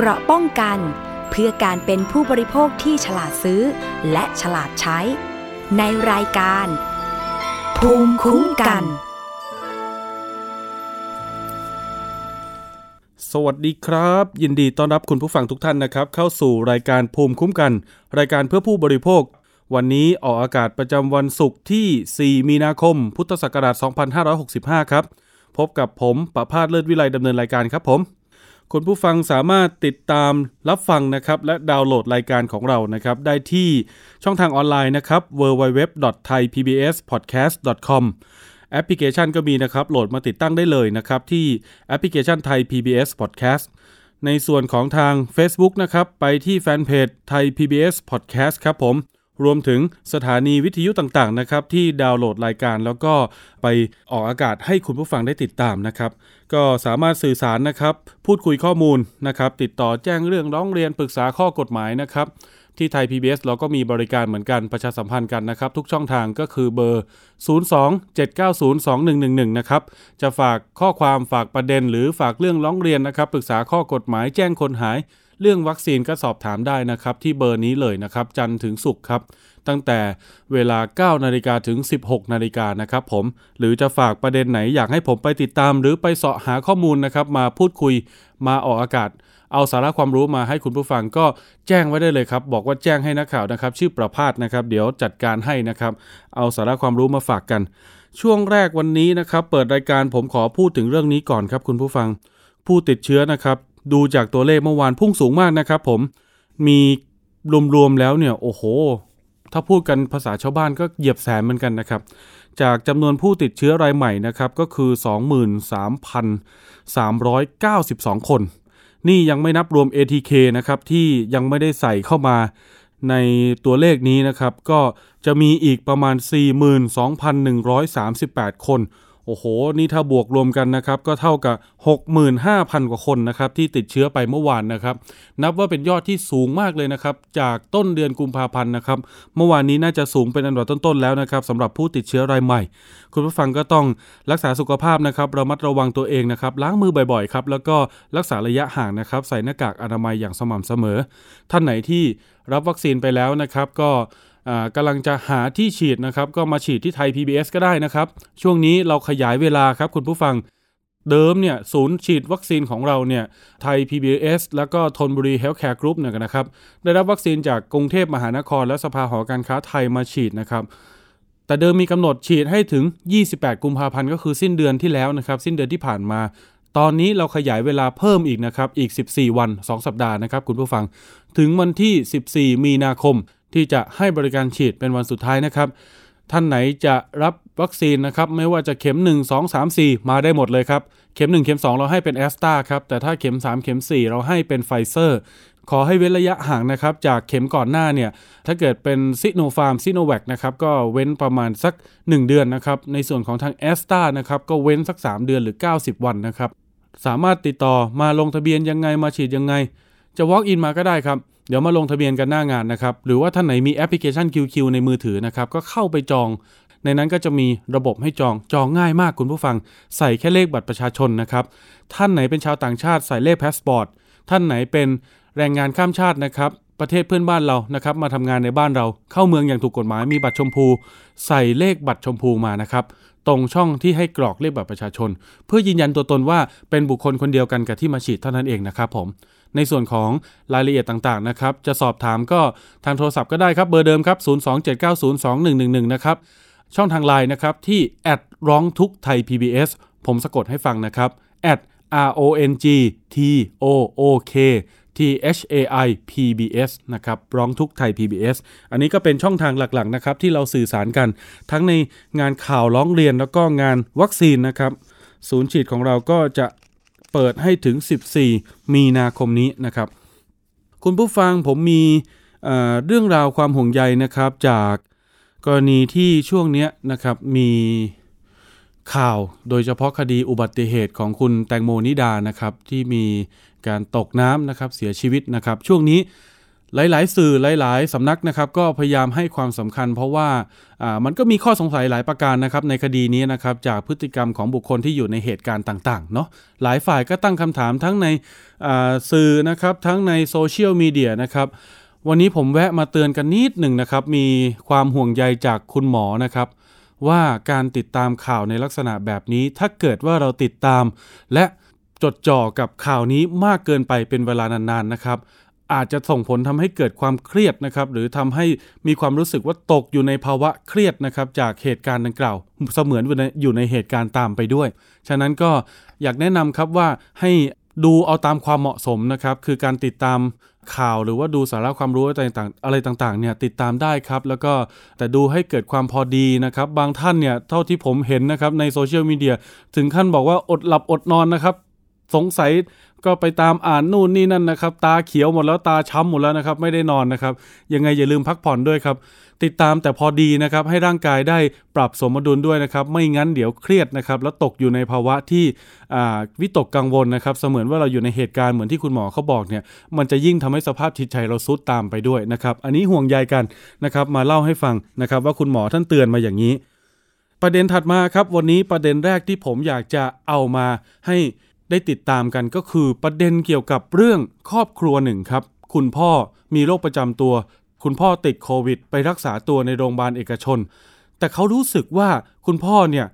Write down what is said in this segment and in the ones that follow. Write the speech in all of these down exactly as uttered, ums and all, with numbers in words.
เกราะป้องกันเพื่อการเป็นผู้บริโภคที่ฉลาดซื้อและฉลาดใช้ในรายการภูมิคุ้มกันสวัสดีครับยินดีต้อนรับคุณผู้ฟังทุกท่านนะครับเข้าสู่รายการภูมิคุ้มกันรายการเพื่อผู้บริโภควันนี้ออกอากาศประจำวันศุกร์ที่สี่มีนาคมพุทธศักราชสองพันห้าร้อยหกสิบห้าครับพบกับผมประภาสเลิศวิไลดำเนินรายการครับผมคุณผู้ฟังสามารถติดตามรับฟังนะครับและดาวน์โหลดรายการของเรานะครับได้ที่ช่องทางออนไลน์นะครับ ดับเบิลยู ดับเบิลยู ดับเบิลยู ดอท ไทย พี บี เอส พอดแคสต์ ดอท คอม แอปพลิเคชันก็มีนะครับโหลดมาติดตั้งได้เลยนะครับที่แอปพลิเคชัน Thai พี บี เอส Podcast ในส่วนของทาง Facebook นะครับไปที่แฟนเพจ Thai พี บี เอส Podcast ครับผมรวมถึงสถานีวิทยุต่างๆนะครับที่ดาวน์โหลดรายการแล้วก็ไปออกอากาศให้คุณผู้ฟังได้ติดตามนะครับก็สามารถสื่อสารนะครับพูดคุยข้อมูลนะครับติดต่อแจ้งเรื่องร้องเรียนปรึกษาข้อกฎหมายนะครับที่ไทย พี บี เอส เราก็มีบริการเหมือนกันประชาสัมพันธ์กันนะครับทุกช่องทางก็คือเบอร์ศูนย์ สอง เจ็ด เก้า ศูนย์ สอง หนึ่ง หนึ่ง หนึ่งนะครับจะฝากข้อความฝากประเด็นหรือฝากเรื่องร้องเรียนนะครับปรึกษาข้อกฎหมายแจ้งคนหายเรื่องวัคซีนก็สอบถามได้นะครับที่เบอร์นี้เลยนะครับจันทร์ถึงศุกร์ครับตั้งแต่เวลา เก้านาฬิกา ถึง สิบหกนาฬิกา นะครับผมหรือจะฝากประเด็นไหนอยากให้ผมไปติดตามหรือไปเสาะหาข้อมูลนะครับมาพูดคุยมาออกอากาศเอาสาระความรู้มาให้คุณผู้ฟังก็แจ้งไว้ได้เลยครับบอกว่าแจ้งให้นักข่าวนะครับชื่อประภาสนะครับเดี๋ยวจัดการให้นะครับเอาสาระความรู้มาฝากกันช่วงแรกวันนี้นะครับเปิดรายการผมขอพูดถึงเรื่องนี้ก่อนครับคุณผู้ฟังผู้ติดเชื้อนะครับดูจากตัวเลขเมื่อวานพุ่งสูงมากนะครับผมมีรวมๆแล้วเนี่ยโอ้โหถ้าพูดกันภาษาชาวบ้านก็เหยียบแสนเหมือนกันนะครับจากจำนวนผู้ติดเชื้อรายใหม่นะครับก็คือ สองหมื่นสามพันสามร้อยเก้าสิบสอง คนนี่ยังไม่นับรวม เอ ที เค นะครับที่ยังไม่ได้ใส่เข้ามาในตัวเลขนี้นะครับก็จะมีอีกประมาณ สี่หมื่นสองพันหนึ่งร้อยสามสิบแปด คนโอ้โหนี่ถ้าบวกรวมกันนะครับก็เท่ากับ หกหมื่นห้าพัน กว่าคนนะครับที่ติดเชื้อไปเมื่อวานนะครับนับว่าเป็นยอดที่สูงมากเลยนะครับจากต้นเดือนกุมภาพันธ์นะครับเมื่อวานนี้น่าจะสูงเป็นอันดับต้นๆแล้วนะครับสำหรับผู้ติดเชื้อรายใหม่คุณผู้ฟังก็ต้องรักษาสุขภาพนะครับระมัดระวังตัวเองนะครับล้างมือบ่อยๆครับแล้วก็รักษาระยะห่างนะครับใส่หน้ากากอนามัยอย่างสม่ำเสมอท่านไหนที่รับวัคซีนไปแล้วนะครับก็กำลังจะหาที่ฉีดนะครับก็มาฉีดที่ไทย พี บี เอส ก็ได้นะครับช่วงนี้เราขยายเวลาครับคุณผู้ฟังเดิมเนี่ยศูนย์ฉีดวัคซีนของเราเนี่ยไทย พี บี เอส แล้วก็ธนบุรี Healthcare Group เนี่ยนะครับได้รับวัคซีนจากกรุงเทพมหานครและสภาหอการค้าไทยมาฉีดนะครับแต่เดิมมีกำหนดฉีดให้ถึงยี่สิบแปดกุมภาพันธ์ก็คือสิ้นเดือนที่แล้วนะครับสิ้นเดือนที่ผ่านมาตอนนี้เราขยายเวลาเพิ่มอีกนะครับอีกสิบสี่วันสองสัปดาห์นะครับคุณผู้ฟังถึงวันที่สิบสี่มีนาคมที่จะให้บริการฉีดเป็นวันสุดท้ายนะครับท่านไหนจะรับวัคซีนนะครับไม่ว่าจะเข็มหนึ่ง สอง สาม สี่มาได้หมดเลยครับเข็มหนึ่งเข็มสองเราให้เป็น Astra ครับแต่ถ้าเข็มสามเข็มสี่เราให้เป็น Pfizer ขอให้เว้นระยะห่างนะครับจากเข็มก่อนหน้าเนี่ยถ้าเกิดเป็น Sinopharm Sinovac นะครับก็เว้นประมาณสักหนึ่งเดือนนะครับในส่วนของทาง Astra นะครับก็เว้นสักสามเดือนหรือเก้าสิบวันนะครับสามารถติดต่อมาลงทะเบียนยังไงมาฉีดยังไงจะ walk in มาก็ได้ครับเดี๋ยวมาลงทะเบียนกันหน้างานนะครับหรือว่าท่านไหนมีแอปพลิเคชัน คิว คิว ในมือถือนะครับก็เข้าไปจองในนั้นก็จะมีระบบให้จองจองง่ายมากคุณผู้ฟังใส่แค่เลขบัตรประชาชนนะครับท่านไหนเป็นชาวต่างชาติใส่เลขพาสปอร์ตท่านไหนเป็นแรงงานข้ามชาตินะครับประเทศเพื่อนบ้านเรานะครับมาทำงานในบ้านเราเข้าเมืองอย่างถูกกฎหมายมีบัตรชมพูใส่เลขบัตรชมพูมานะครับตรงช่องที่ให้กรอกเลขบัตรประชาชนเพื่อยืนยันตัวตนว่าเป็นบุคคลคนเดียวกันกับที่มาฉีดเท่านั้นเองนะครับผมในส่วนของรายละเอียดต่างๆนะครับจะสอบถามก็ทางโทรศัพท์ก็ได้ครับเบอร์เดิมครับศูนย์ สอง เจ็ด เก้า ศูนย์ สอง หนึ่ง หนึ่ง หนึ่งนะครับช่องทาง ไลน์ นะครับที่ร้องทุกไทย พี บี เอส ผมสะกดให้ฟังนะครับ แอท อาร์ โอ เอ็น จี ที โอ โอ เค ที เอช เอ ไอ พี บี เอส นะครับร้องทุกไทย พี บี เอส อันนี้ก็เป็นช่องทางหลักๆนะครับที่เราสื่อสารกันทั้งในงานข่าวร้องเรียนแล้วก็งานวัคซีนนะครับศูนย์ฉีดของเราก็จะเปิดให้ถึงสิบสี่มีนาคมนี้นะครับคุณผู้ฟังผมมีเอ่อเรื่องราวความห่วงใยนะครับจากกรณีที่ช่วงเนี้ยนะครับมีข่าวโดยเฉพาะคดีอุบัติเหตุของคุณแตงโมนิดานะครับที่มีการตกน้ำนะครับเสียชีวิตนะครับช่วงนี้ หลายๆสื่อหลายๆสำนักนะครับก็พยายามให้ความสำคัญเพราะว่ามันก็มีข้อสงสัยหลายประการนะครับในคดีนี้นะครับจากพฤติกรรมของบุคคลที่อยู่ในเหตุการณ์ต่างๆเนาะหลายฝ่ายก็ตั้งคำถามทั้งในสื่อนะครับทั้งในโซเชียลมีเดียนะครับวันนี้ผมแวะมาเตือนกันนิดหนึ่งนะครับมีความห่วงใยจากคุณหมอนะครับว่าการติดตามข่าวในลักษณะแบบนี้ถ้าเกิดว่าเราติดตามและจดจ่อกับข่าวนี้มากเกินไปเป็นเวลานานๆนะครับอาจจะส่งผลทำให้เกิดความเครียดนะครับหรือทำให้มีความรู้สึกว่าตกอยู่ในภาวะเครียดนะครับจากเหตุการณ์ดังกล่าวเสมือนอยู่ในเหตุการณ์ตามไปด้วยฉะนั้นก็อยากแนะนำครับว่าให้ดูเอาตามความเหมาะสมนะครับคือการติดตามข่าวหรือว่าดูสาระความรู้อะไรต่างๆอะไรต่างๆเนี่ยติดตามได้ครับแล้วก็แต่ดูให้เกิดความพอดีนะครับบางท่านเนี่ยเท่าที่ผมเห็นนะครับในโซเชียลมีเดียถึงขั้นบอกว่าอดหลับอดนอนนะครับสงสัยก็ไปตามอ่านนู่นนี่นั่นนะครับตาเขียวหมดแล้วตาช้ำหมดแล้วนะครับไม่ได้นอนนะครับยังไงอย่าลืมพักผ่อนด้วยครับติดตามแต่พอดีนะครับให้ร่างกายได้ปรับสมดุลด้วยนะครับไม่งั้นเดี๋ยวเครียดนะครับแล้วตกอยู่ในภาวะที่อ่าวิตกกังวลนะครับเสมือนว่าเราอยู่ในเหตุการณ์เหมือนที่คุณหมอเขาบอกเนี่ยมันจะยิ่งทำให้สภาพจิตใจเราทรุดตามไปด้วยนะครับอันนี้ห่วงใยกันนะครับมาเล่าให้ฟังนะครับว่าคุณหมอท่านเตือนมาอย่างนี้ประเด็นถัดมาครับวันนี้ประเด็นแรกที่ผมอยากจะเอามาให้ได้ติดตามกันก็คือประเด็นเกี่ยวกับเรื่องครอบครัวหนึ่งครับคุณพ่อมีโรคประจำตัวคุณพ่อติดโควิดไปรักษาตัวในโรงพยาบาลเอกชนแต่เขารู้สึกว่าคุณพ่อเนี่ย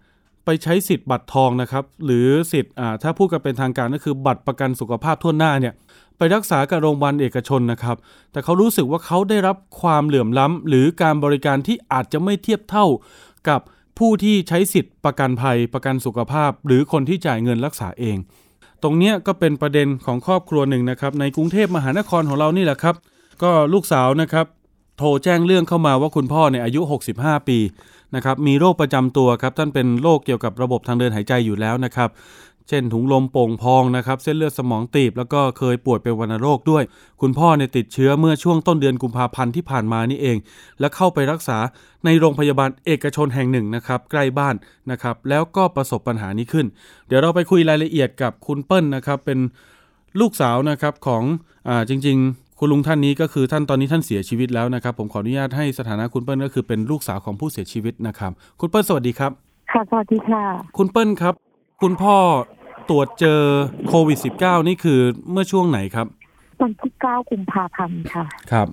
ไปใช้สิทธิ์บัตรทองนะครับหรือสิทธิ์อ่าถ้าพูดกันเป็นทางการก็คือบัตรประกันสุขภาพทั่วหน้าเนี่ยไปรักษากับโรงพยาบาลเอกชนนะครับแต่เขารู้สึกว่าเขาได้รับความเหลื่อมล้ำหรือการบริการที่อาจจะไม่เทียบเท่ากับผู้ที่ใช้สิทธิ์ประกันภัยประกันสุขภาพหรือคนที่จ่ายเงินรักษาเองตรงนี้ก็เป็นประเด็นของครอบครัวหนึ่งนะครับในกรุงเทพมหานครของเรานี่แหละครับก็ลูกสาวนะครับโทรแจ้งเรื่องเข้ามาว่าคุณพ่อเนี่ยอายุหกสิบห้าปีนะครับมีโรคประจำตัวครับท่านเป็นโรคเกี่ยวกับระบบทางเดินหายใจอยู่แล้วนะครับเช่นถุงลมโป่งพองนะครับเส้นเลือดสมองตีบแล้วก็เคยป่วยเป็นวัณโรคด้วยคุณพ่อเนี่ยติดเชื้อเมื่อช่วงต้นเดือนกุมภาพันธ์ที่ผ่านมานี่เองและเข้าไปรักษาในโรงพยาบาลเอกชนแห่งหนึ่งนะครับใกล้บ้านนะครับแล้วก็ประสบปัญหานี้ขึ้นเดี๋ยวเราไปคุยรายละเอียดกับคุณเปิ้ลนะครับเป็นลูกสาวนะครับของอ่าจริงๆคุณลุงท่านนี้ก็คือท่านตอนนี้ท่านเสียชีวิตแล้วนะครับผมขออนุญาตให้สถานะคุณเปิ้ลก็คือเป็นลูกสาวของผู้เสียชีวิตนะครับคุณเปิ้ลสวัสดีครับค่ะสวัสดีค่ะคุณเปิ้ลครับคุณพ่อตรวจเจอโควิด สิบเก้า นี่คือเมื่อช่วงไหนครับวันที่เก้ากุมภาพันธ์ค่ะครับ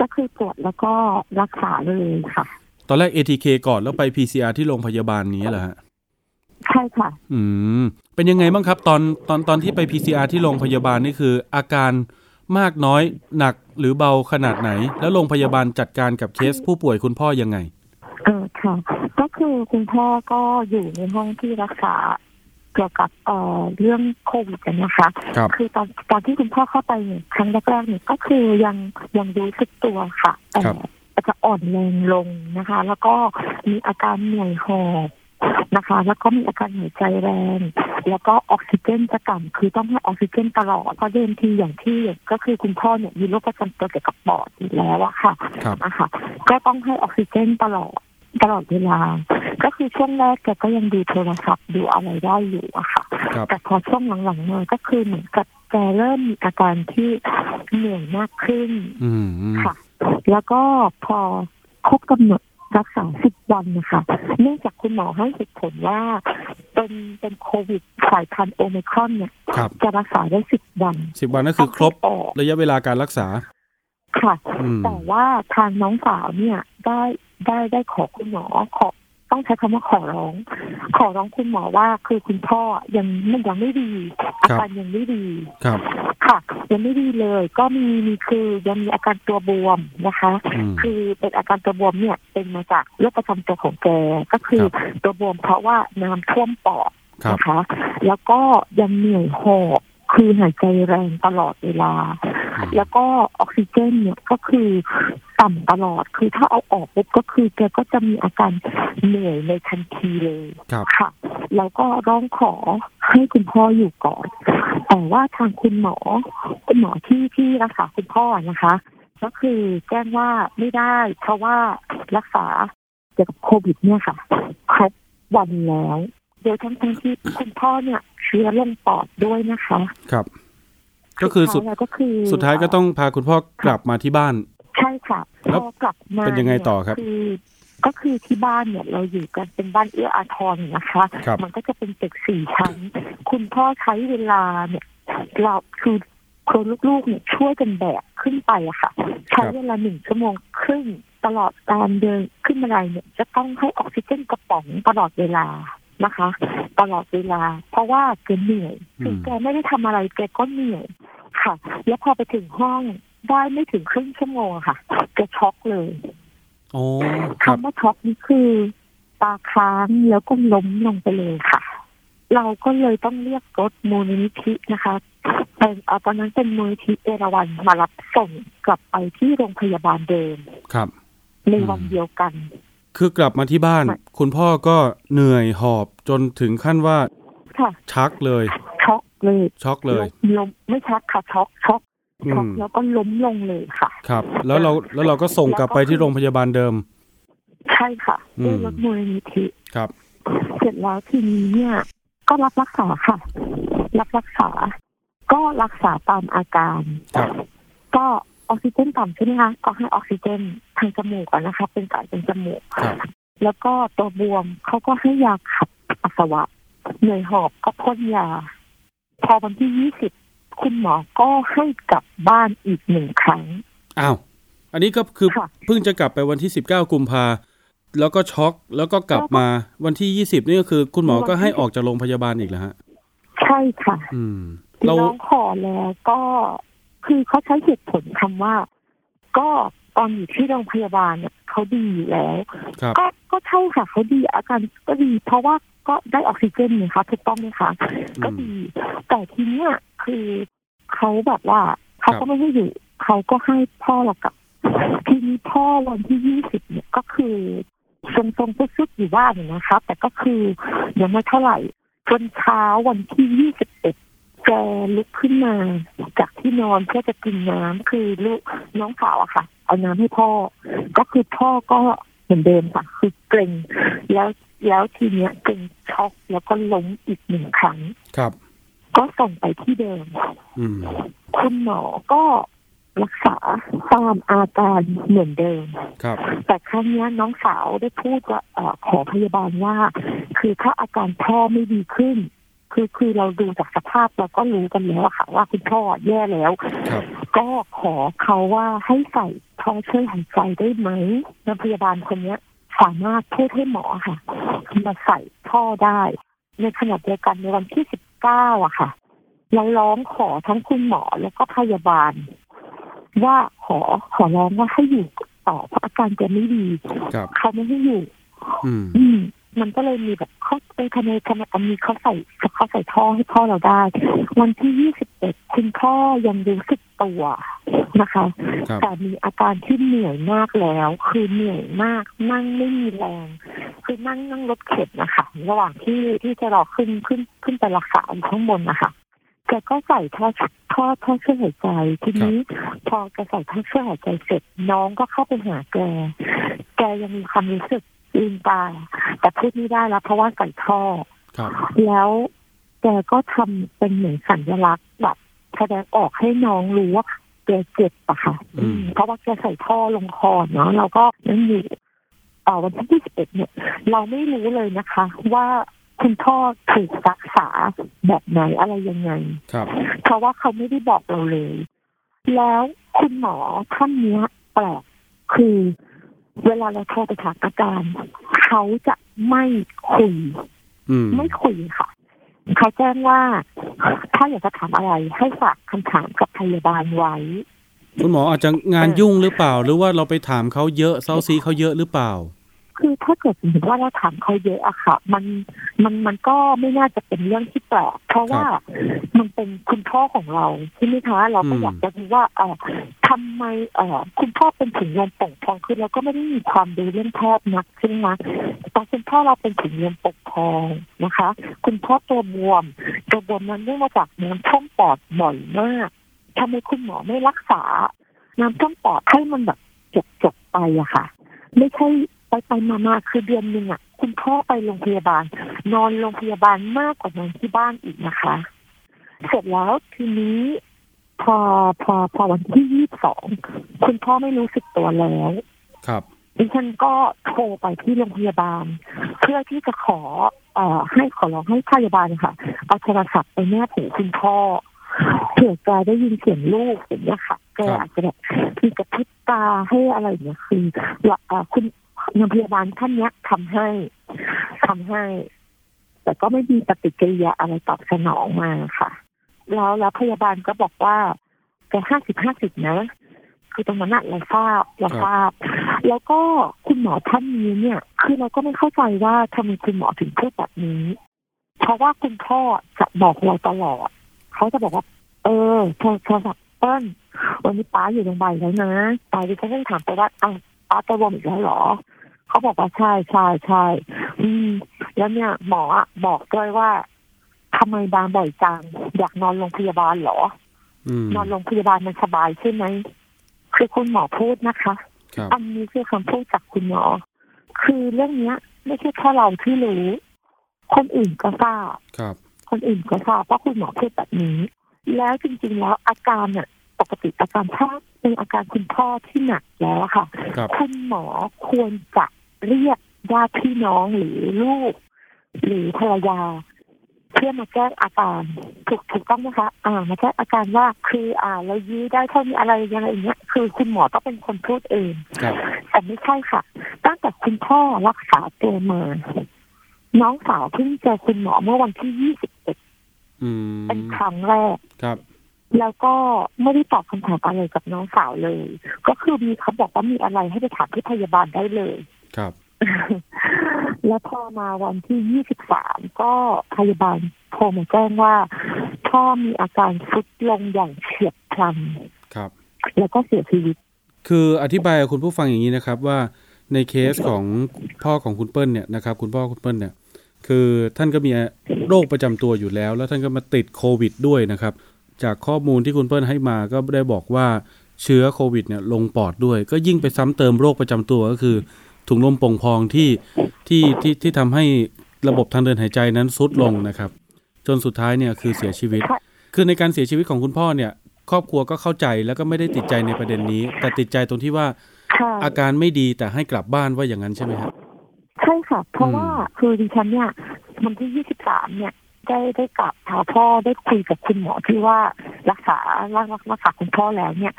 ก็คือตรวจแล้วก็รักษาเลยค่ะตอนแรก เอ ที เค ก่อนแล้วไป พี ซี อาร์ ที่โรงพยาบาลนี้เหรอฮะใช่ค่ะอืมเป็นยังไงบ้างครับตอนตอนตอนที่ไป พี ซี อาร์ ที่โรงพยาบาลนี่คืออาการมากน้อยหนักหรือเบาขนาดไหนแล้วโรงพยาบาลจัดการกับเคสผู้ป่วยคุณพ่อยังไงเออค่ะก็คือคุณพ่อก็อยู่ในห้องที่รักษาเกี่ยวกับเอ่อเรื่องโควิดกันนะคะคือตอนตอนที่คุณพ่อเข้าไปครั้งแรกๆเนี่ยก็คือยังยังรู้สึกตัวค่ะแต่จะอ่อนแรงลงนะคะแล้วก็มีอาการเหนื่อยหอบนะคะแล้วก็มีอาการหายใจแรงแล้วก็ออกซิเจนจะต่ำคือต้องให้ออกซิเจนตลอดเพราะเดิมทีอย่างที่ก็คือคุณพ่อเนี่ยมีโรคประจำตัวเกี่ยวกับปอดอยู่แล้วอะค่ะนะคะก็ต้องให้ออกซิเจนตลอดตลอดเวลาก็คือช่วงแรกแกก็ยังดูโทรศัพท์ดูอะไรได้อยู่อะค่ะแต่พอช่วงหลังๆมาก็คือเหมือนกับแกเริ่มมีอาการที่เหนื่อยมากขึ้นค่ะแล้วก็พอครบกำหนดรักษาสิบวันนะคะเนื่องจากคุณหมอให้เหตุผลว่าเป็นเป็นโควิดสายพันธุ์โอไมครอนเนี่ยจะรักษาได้สิบวันสิบวันนั่นคือครบระยะเวลาการรักษาค่ะแต่ว่าทางน้องสาวเนี่ยได้ได้ได้ขอคุณหมอขอต้องใช้คำว่าขอร้องขอร้องคุณหมอว่าคือคุณพ่อยังยังไม่ดีอาการยังไม่ดีค่ะยังไม่ดีเลยก็มีมีคือยังมีอาการตัวบวมนะคะคือเป็นอาการตัวบวมเนี่ยเป็นมาจากโรคประจำตัวของแกก็คือตัวบวมเพราะว่าน้ำท่วมปอดนะคะแล้วก็ยังเหนื่อยหอบคือหายใจแรงตลอดเวลาแล้วก็ออกซิเจนเนี่ยก็คือต่ำตลอดคือถ้าเอาออกปุ๊บก็คือแกก็จะมีอาการเหนื่อยในทันทีเลยค่ะแล้วก็ร้องขอให้คุณพ่ออยู่ก่อนแต่ว่าทางคุณหมอคุณหมอที่ที่รักษาคุณพ่อนะคะก็คือแจ้งว่าไม่ได้เพราะว่ารักษาเกี่ยวกับโควิดเนี่ยค่ะครบวันแล้วโดยทั้งทั้งที่คุณพ่อเนี่ยเชื้อลงปอดด้วยนะคะครับ ก็คือสุดสุดท้ายก็ต้องพาคุณพ่อกลับมาที่บ้านใช่ค่ะแล้วกลับมาเป็นยังไงต่อครับก็คือที่บ้านเนี่ยเราอยู่กันเป็นบ้านเอื้ออาทรนะคะมันก็จะเป็นตึกสี่ชั้นคุณพ่อใช้เวลาเนี่ยเราคือคนลูกๆเนี่ยช่วยกันแบกขึ้นไปอะค่ะใช้เวลาหนึ่งชั่วโมงครึ่งตลอดการเดินขึ้นบันไดเนี่ยจะต้องให้ออกซิเจนกระป๋องตลอดเวลานะคะตลอดเวลาเพราะว่าแกเหนื่อยคือแกไม่ได้ทำอะไรแกก็เหนื่อยค่ะแล้วพอไปถึงห้องได้ไม่ถึงครึ่งชั่วโมงค่ะแกช็อกเลยคำว่าช็อกนี่คือตาค้างแล้วก็ล้มลงไปเลยค่ะเราก็เลยต้องเรียกรถมูลนิธินะคะเป็นตอนนั้นเป็นมูลนิธิเอราวัณมารับส่งกลับไปที่โรงพยาบาลเดิมครับในวันเดียวกันคือกลับมาที่บ้านคุณพ่อก็เหนื่อยหอบจนถึงขั้นว่าชักเลยช็อกเลยช็อกเลยล้มไม่ชักค่ะช็อกช็อกแล้วก็ล้มลงเลยค่ะครับแล้วเราแล้วเราก็ส่งกลับไปที่โรงพยาบาลเดิมใช่ค่ะด้วยรถมูลนิธิครับเสร็จแล้วทีนี้เนี่ยก็รับรักษาค่ะรับรักษาก็รักษาตามอาการก็ออกซิเจนต่ำใช่ไหมคะก็ให้ออกซิเจนทางจมูกก่อนนะคะเป็นสายเป็นจมูกแล้วก็ตัวบวมเขาก็ให้ยาขับปัสสาวะเหนื่อยหอบก็พ่นยาพอวันที่ยี่สิบคุณหมอก็ให้กลับบ้านอีกหนึ่งครั้งอ้าวอันนี้ก็คือเพิ่งจะกลับไปวันที่สิบเก้ากุมภาแล้วก็ช็อกแล้วก็กลับมาวันที่ยี่สิบนี่ก็คือคุณหมอก็ให้ออกจากโรงพยาบาลอีกแล้วฮะใช่ค่ะอืมเราขอแล้วก็คือเขาใช้เหตุผลคำว่าก็ตอนอยู่ที่โรงพยาบาลเนี่ยเขาดีอยู่แล้วก็ก็ใช่ค่ะเขาดีอาการก็ดีเพราะว่าก็ได้ออกซิเจนนะคะถูกต้องไหมคะก็ดีแต่ทีเนี้ยคือเขาแบบว่าเขาก็ไม่ให้อยู่เขาก็ให้พ่อเรากลับทีนี้พ่อวันที่ยี่สิบเนี่ยก็คือทรงๆก็ซุดอยู่บ้านนะคะแต่ก็คือยังไม่เท่าไหร่จนเช้าวันที่ยี่สิบเอ็ดแกลุกขึ้นมาจากที่นอนเพื่อจะกินน้ำคือลูกน้องสาวอะค่ะเอาน้ำให้พ่อก็คือพ่อก็เหมือนเดิมค่ะคือเกร็งแล้วแล้วทีเนี้ยเกร็งช็อกแล้วก็ล้มอีกหนึ่งครั้งครับก็ส่งไปที่เดิมคุณหมอก็รักษาตามอาการเหมือนเดิมครับแต่ครั้งนี้น้องสาวได้พูดว่าขอพยาบาลว่าคือถ้าอาการพ่อไม่ดีขึ้นคือคือเราดูจากสภาพเราก็รู้กันแล้วค่ะว่าคุณพ่อแย่แล้วก็ขอเขาว่าให้ใส่ท่อช่วยหายใจได้ไหมนักพยาบาลคนนี้สามารถพูดให้หมอค่ะมาใส่ท่อได้ในขณะเดียวกันในวันที่สิบเก้าอะค่ะเราร้องขอทั้งคุณหมอแล้วก็พยาบาลว่าขอขอร้องว่าให้อยู่ต่อเพราะอาการแกไม่ดีเขาไม่ให้อยู่มันก็เลยมีแบบเขาเป็นคะแนนคะแนนมีเขาใส่เขาใส่ท่อให้พ่อเราได้วันที่ยี่สิบเอ็ดคุณพ่อยังรู้สึกตัวนะคะแต่มีอาการที่เหนื่อยมากแล้วคือเหนื่อยมากนั่งไม่มีแรงคือนั่งนั่งรถเข็นนะคะระหว่างที่ที่จะรอขึ้นขึ้นขึ้นไปรักษาข้างบนนะคะแกก็ใส่ท่อท่อท่อช่วยหายใจทีนี้พอแกใส่ท่อช่วยหายใจเสร็จน้องก็เข้าไปหาแกแกยังมีความรู้สึกลืมตาแต่พูดไม่ได้แล้วเพราะว่าใส่ท่อแล้วแกก็ทำเป็นเหมือนสัญลักษณ์แบบแสดงออกให้น้องรู้ว่าแกเจ็บอะค่ะเพราะว่าแกใส่ท่อลงคอเนาะเราก็นั่งอยู่วันที่ยี่สิบเอ็ดเนี่ยเราไม่รู้เลยนะคะว่าคุณพ่อถูกรักษาแบบไหนอะไรยังไงเพราะว่าเขาไม่ได้บอกเราเลยแล้วคุณหมอท่านนี้แปลกคือเวลาเราโทรไปถามอาการเขาจะไม่คุยไม่คุยค่ะเขาแจ้งว่าถ้าอยากจะถามอะไรให้ฝากคำถามกับพยาบาลไว้คุณหมออาจจะงานยุ่งหรือเปล่าหรือว่าเราไปถามเขาเยอะเซ้าซีเขาเยอะหรือเปล่าคือถ้าเกิดเห็นว่าเราถามเขาเยอะอะค่ะมันมันมันก็ไม่น่าจะเป็นเรื่องที่แปลกเพราะว่ามันเป็นคุณพ่อของเราใช่ไหมคะเราก็อยากจะรู้ว่าเอ่อทำไมเอ่อคุณพ่อเป็นถึงลมปกครองคือเราก็ไม่ได้มีความรู้เรื่องแพทย์นักใช่ไหมตอนคุณพ่อเราเป็นถึงลมปกครองนะคะคุณพ่อตัวบวมตัวบวมนั้นเนื่องมาจากน้ำท่วมปอดบ่อยมากทำไมคุณหมอไม่รักษาน้ำท่วมปอดให้มันแบบจบจบไปอะค่ะไม่ใช่ไปไปมาๆคือเดือนหนึ่งอ่ะคุณพ่อไปโรงพยาบาลนอนโรงพยาบาลมากกว่านอนที่บ้านอีกนะคะเสร็จแล้วทีนี้ พอพอพอวันที่ยี่สิบสองคุณพ่อไม่รู้สึกตัวแล้วครับดิฉันก็โทรไปที่โรงพยาบาลเพื่อที่จะขอเอ่อให้ขอร้องให้พยาบาลค่ะเอาโทรศัพท์ไปแนบหูคุณพ่อเผื่อจะได้ยินเสียงลูกอย่างเงี้ยค่ะแกอาจจะแบบคือกระพริบตาให้อะไรอย่างเงี้ยคือเอ่อคุณโรงพยาบาลท่านเนี้ยทำให้ทำให้แต่ก็ไม่มีปฏิกิริยาอะไรตอบสนองมาค่ะแล้วแล้วพยาบาลก็บอกว่าแกห้าสิบห้าสิบนะคือตรงนั้นเราทราบเราทราบแล้วก็คุณหมอท่านนี้เนี่ยคือเราก็ไม่เข้าใจว่าทำไมคุณหมอถึงพูดแบบนี้เพราะว่าคุณพ่อจะบอกเราตลอดเขาจะบอกว่าเออโทรโทรศัพท์เปิ้ลวันนี้ป้าอยู่โรงพยาบาลแล้วนะป้าดิฉันก็ถามไปว่าอ้าวป้าตัวบวมอีกแล้วเหรอเขาบอกว่าใช่ใช่ใช่อืมแล้วเนี่ยหมอบอกด้วยว่าทำไมบางบ่อยจังอยากนอนโรงพยาบาลเหรอนอนโรงพยาบาลมันสบายใช่ไหมคือคุณหมอพูดนะคะอันนี้คือคำพูดจากคุณหมอคือเรื่องนี้ไม่ใช่แค่เราที่รู้คนอื่นก็ทราบคนอื่นก็ทราบเพราะคุณหมอพูดแบบนี้แล้วจริงๆแล้วอาการเนี่ยปกติอาการถ้าเป็นอาการคุณพ่อที่หนักแล้วค่ะคุณหมอควรจะเรียกญาติพี่น้องหรือลูกหรือภรรยาเพื่อมาแก้อาการถูกถูกต้องนะคะอ่ามาแก้อาการว่าคืออ่าเรายื้อได้เท่านี้อะไรยังไงอย่างเงี้ยคือคุณหมอก็เป็นคนพูดเองแต่ไม่ใช่ค่ะตั้งแต่คุณพ่อรักษาตัวมาน้องสาวเพิ่งเจอคุณหมอเมื่อวันที่ยี่สิบเอ็ดเป็นครั้งแรกครับแล้วก็ไม่ได้ตอบคำถามอะไรกับน้องสาวเลยก็คือมีเขาบอกว่ามีอะไรให้ไปถามที่พยาบาลได้เลยครับแล้วพอมาวันที่ยี่สิบสามก็พยาบาลโทรมาแจ้งว่าพ่อมีอาการทรุดลงอย่างเฉียบพลันครับแล้วก็เสียชีวิตคืออธิบายกับคุณผู้ฟังอย่างนี้นะครับว่าในเคสของพ่อของคุณเปิ้ลเนี่ยนะครับคุณพ่อคุณเปิ้ลเนี่ยคือท่านก็มีโรคประจำตัวอยู่แล้วแล้วท่านก็มาติดโควิดด้วยนะครับจากข้อมูลที่คุณเปิ้ลให้มาก็ได้บอกว่าเชื้อโควิดเนี่ยลงปอดด้วยก็ยิ่งไปซ้ำเติมโรคประจำตัวก็คือถุงลมโป่งพองที่ที่ที่ที่ทำให้ระบบทางเดินหายใจนั้นทรุดลงนะครับจนสุดท้ายเนี่ยคือเสียชีวิตคือในการเสียชีวิตของคุณพ่อเนี่ยครอบครัวก็เข้าใจแล้วก็ไม่ได้ติดใจในประเด็นนี้แต่ติดใจตรงที่ว่าอาการไม่ดีแต่ให้กลับบ้านว่าอย่างนั้นใช่ไหมครับใช่ค่ะเพราะว่าคือดิฉันเนี่ยวันที่ยี่สิบสามเนี่ยได้ได้กลับหาพ่อได้คุยกับคุณหมอที่ว่ารักษารักษารักษาคุณพ่อแล้วเนี่ย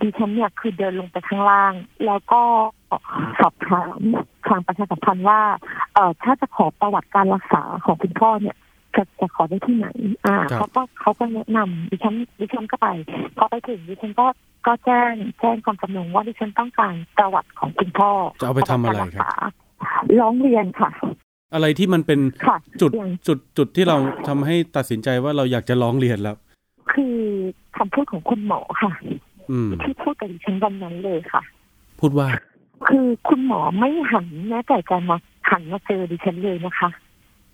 ดิฉันเนี่ยคือเดินลงไปข้างล่างแล้วก็สอบถามทางประชาสัมพันธ์ว่าเอ่อถ้าจะขอประวัติการรักษาของคุณพ่อเนี่ยจะจะขอได้ที่ไหนอ่าเขาก็เขาก็แนะนำดิฉันดิฉันก็ไปพอไปถึงดิฉันก็ก็แจ้งแจ้งความจำนงว่าดิฉันต้องการประวัติของคุณพ่อจะเอาไปทำอะไรครับร้องเรียนค่ะอะไรที่มันเป็นจุดจุดจุดที่เราทำให้ตัดสินใจว่าเราอยากจะร้องเรียนแล้วคือคำพูดของคุณหมอค่ะที่พูดกับดิฉันวันนั้นเลยค่ะพูดว่าคือคุณหมอไม่หันแม้แต่การมาหันมาเจอดิฉันเลยนะคะ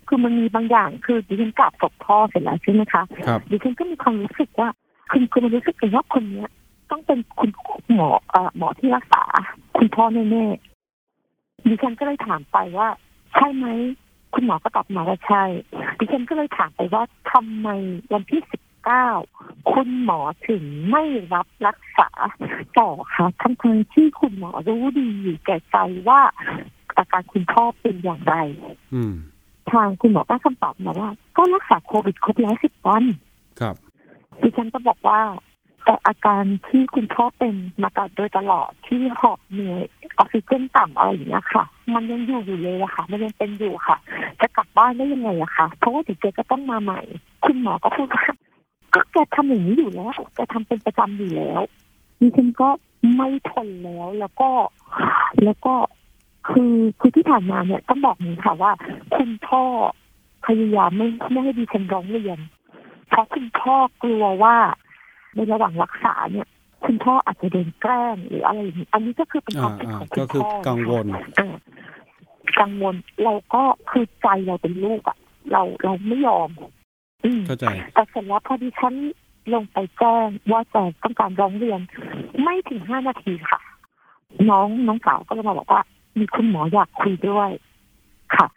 คือมันมีบางอย่างคือดิฉันกลับกับพ่อเสร็จแล้วใช่ไหมคะดิฉันก็มีความรู้สึกว่าคือคือมันรู้สึกว่าคนเนี้ยต้องเป็นคุณหมอเอ่อหมอที่รักษาคุณพ่อแน่ๆดิฉันก็เลยถามไปว่าใช่ไหมคุณหมอก็ตอบมาว่าใช่ดิฉันก็เลยถามไปว่าทำไมวันที่สิบเก้าคุณหมอถึงไม่รับรักษาต่อคะทั้งๆที่คุณหมอรู้ดีอยู่แก่ใจว่าอาการคุณพ่อเป็นอย่างไรทางคุณหมอก็คำตอบมาว่าก็รักษาโควิดครบแล้วสิบวันครับดิฉันก็บอกว่าแต่อาการที่คุณพ่อเป็นมาตลอดโดยตลอดที่หอบเหนื่อยออกซิเจนต่ำอะไรอย่างเงี้ยค่ะมันยังอยู่อยู่เลยอะค่ะมันยังเป็นอยู่ค่ะจะกลับบ้านได้ยังไงอะค่ะเพราะว่าเดี๋ยวแกก็ต้องมาใหม่คุณหมอก็พูดว่าก็แกทำอย่างนี้อยู่แล้วแกทำเป็นประจำอยู่แล้วดิฉันก็ไม่ทนแล้วแล้วก็แล้วก็คือคือที่ผ่านมาเนี่ยต้องบอกนี้ค่ะว่าคุณพ่อพยายามไม่ไม่ให้ดิฉันร้องเรียนเพราะคุณพ่อกลัวว่าในระหว่างรักษาเนี่ยคุณพ่ออาจจะโดนแกล้งหรืออะไรอย่างนี้อันนี้ก็คือเป็นความคิดของคุณพ่อกังวลกังวลเราก็คือใจเราเป็นลูกอ่ะเราเราไม่ยอมเข้าใจแต่เสร็จแล้วพอดิฉันลงไปแจ้งว่าจะต้องการร้องเรียนไม่ถึงห้านาทีค่ะน้องน้องสาวก็เลยมาบอกว่ามีคุณหมออยากคุยด้วยค่ะ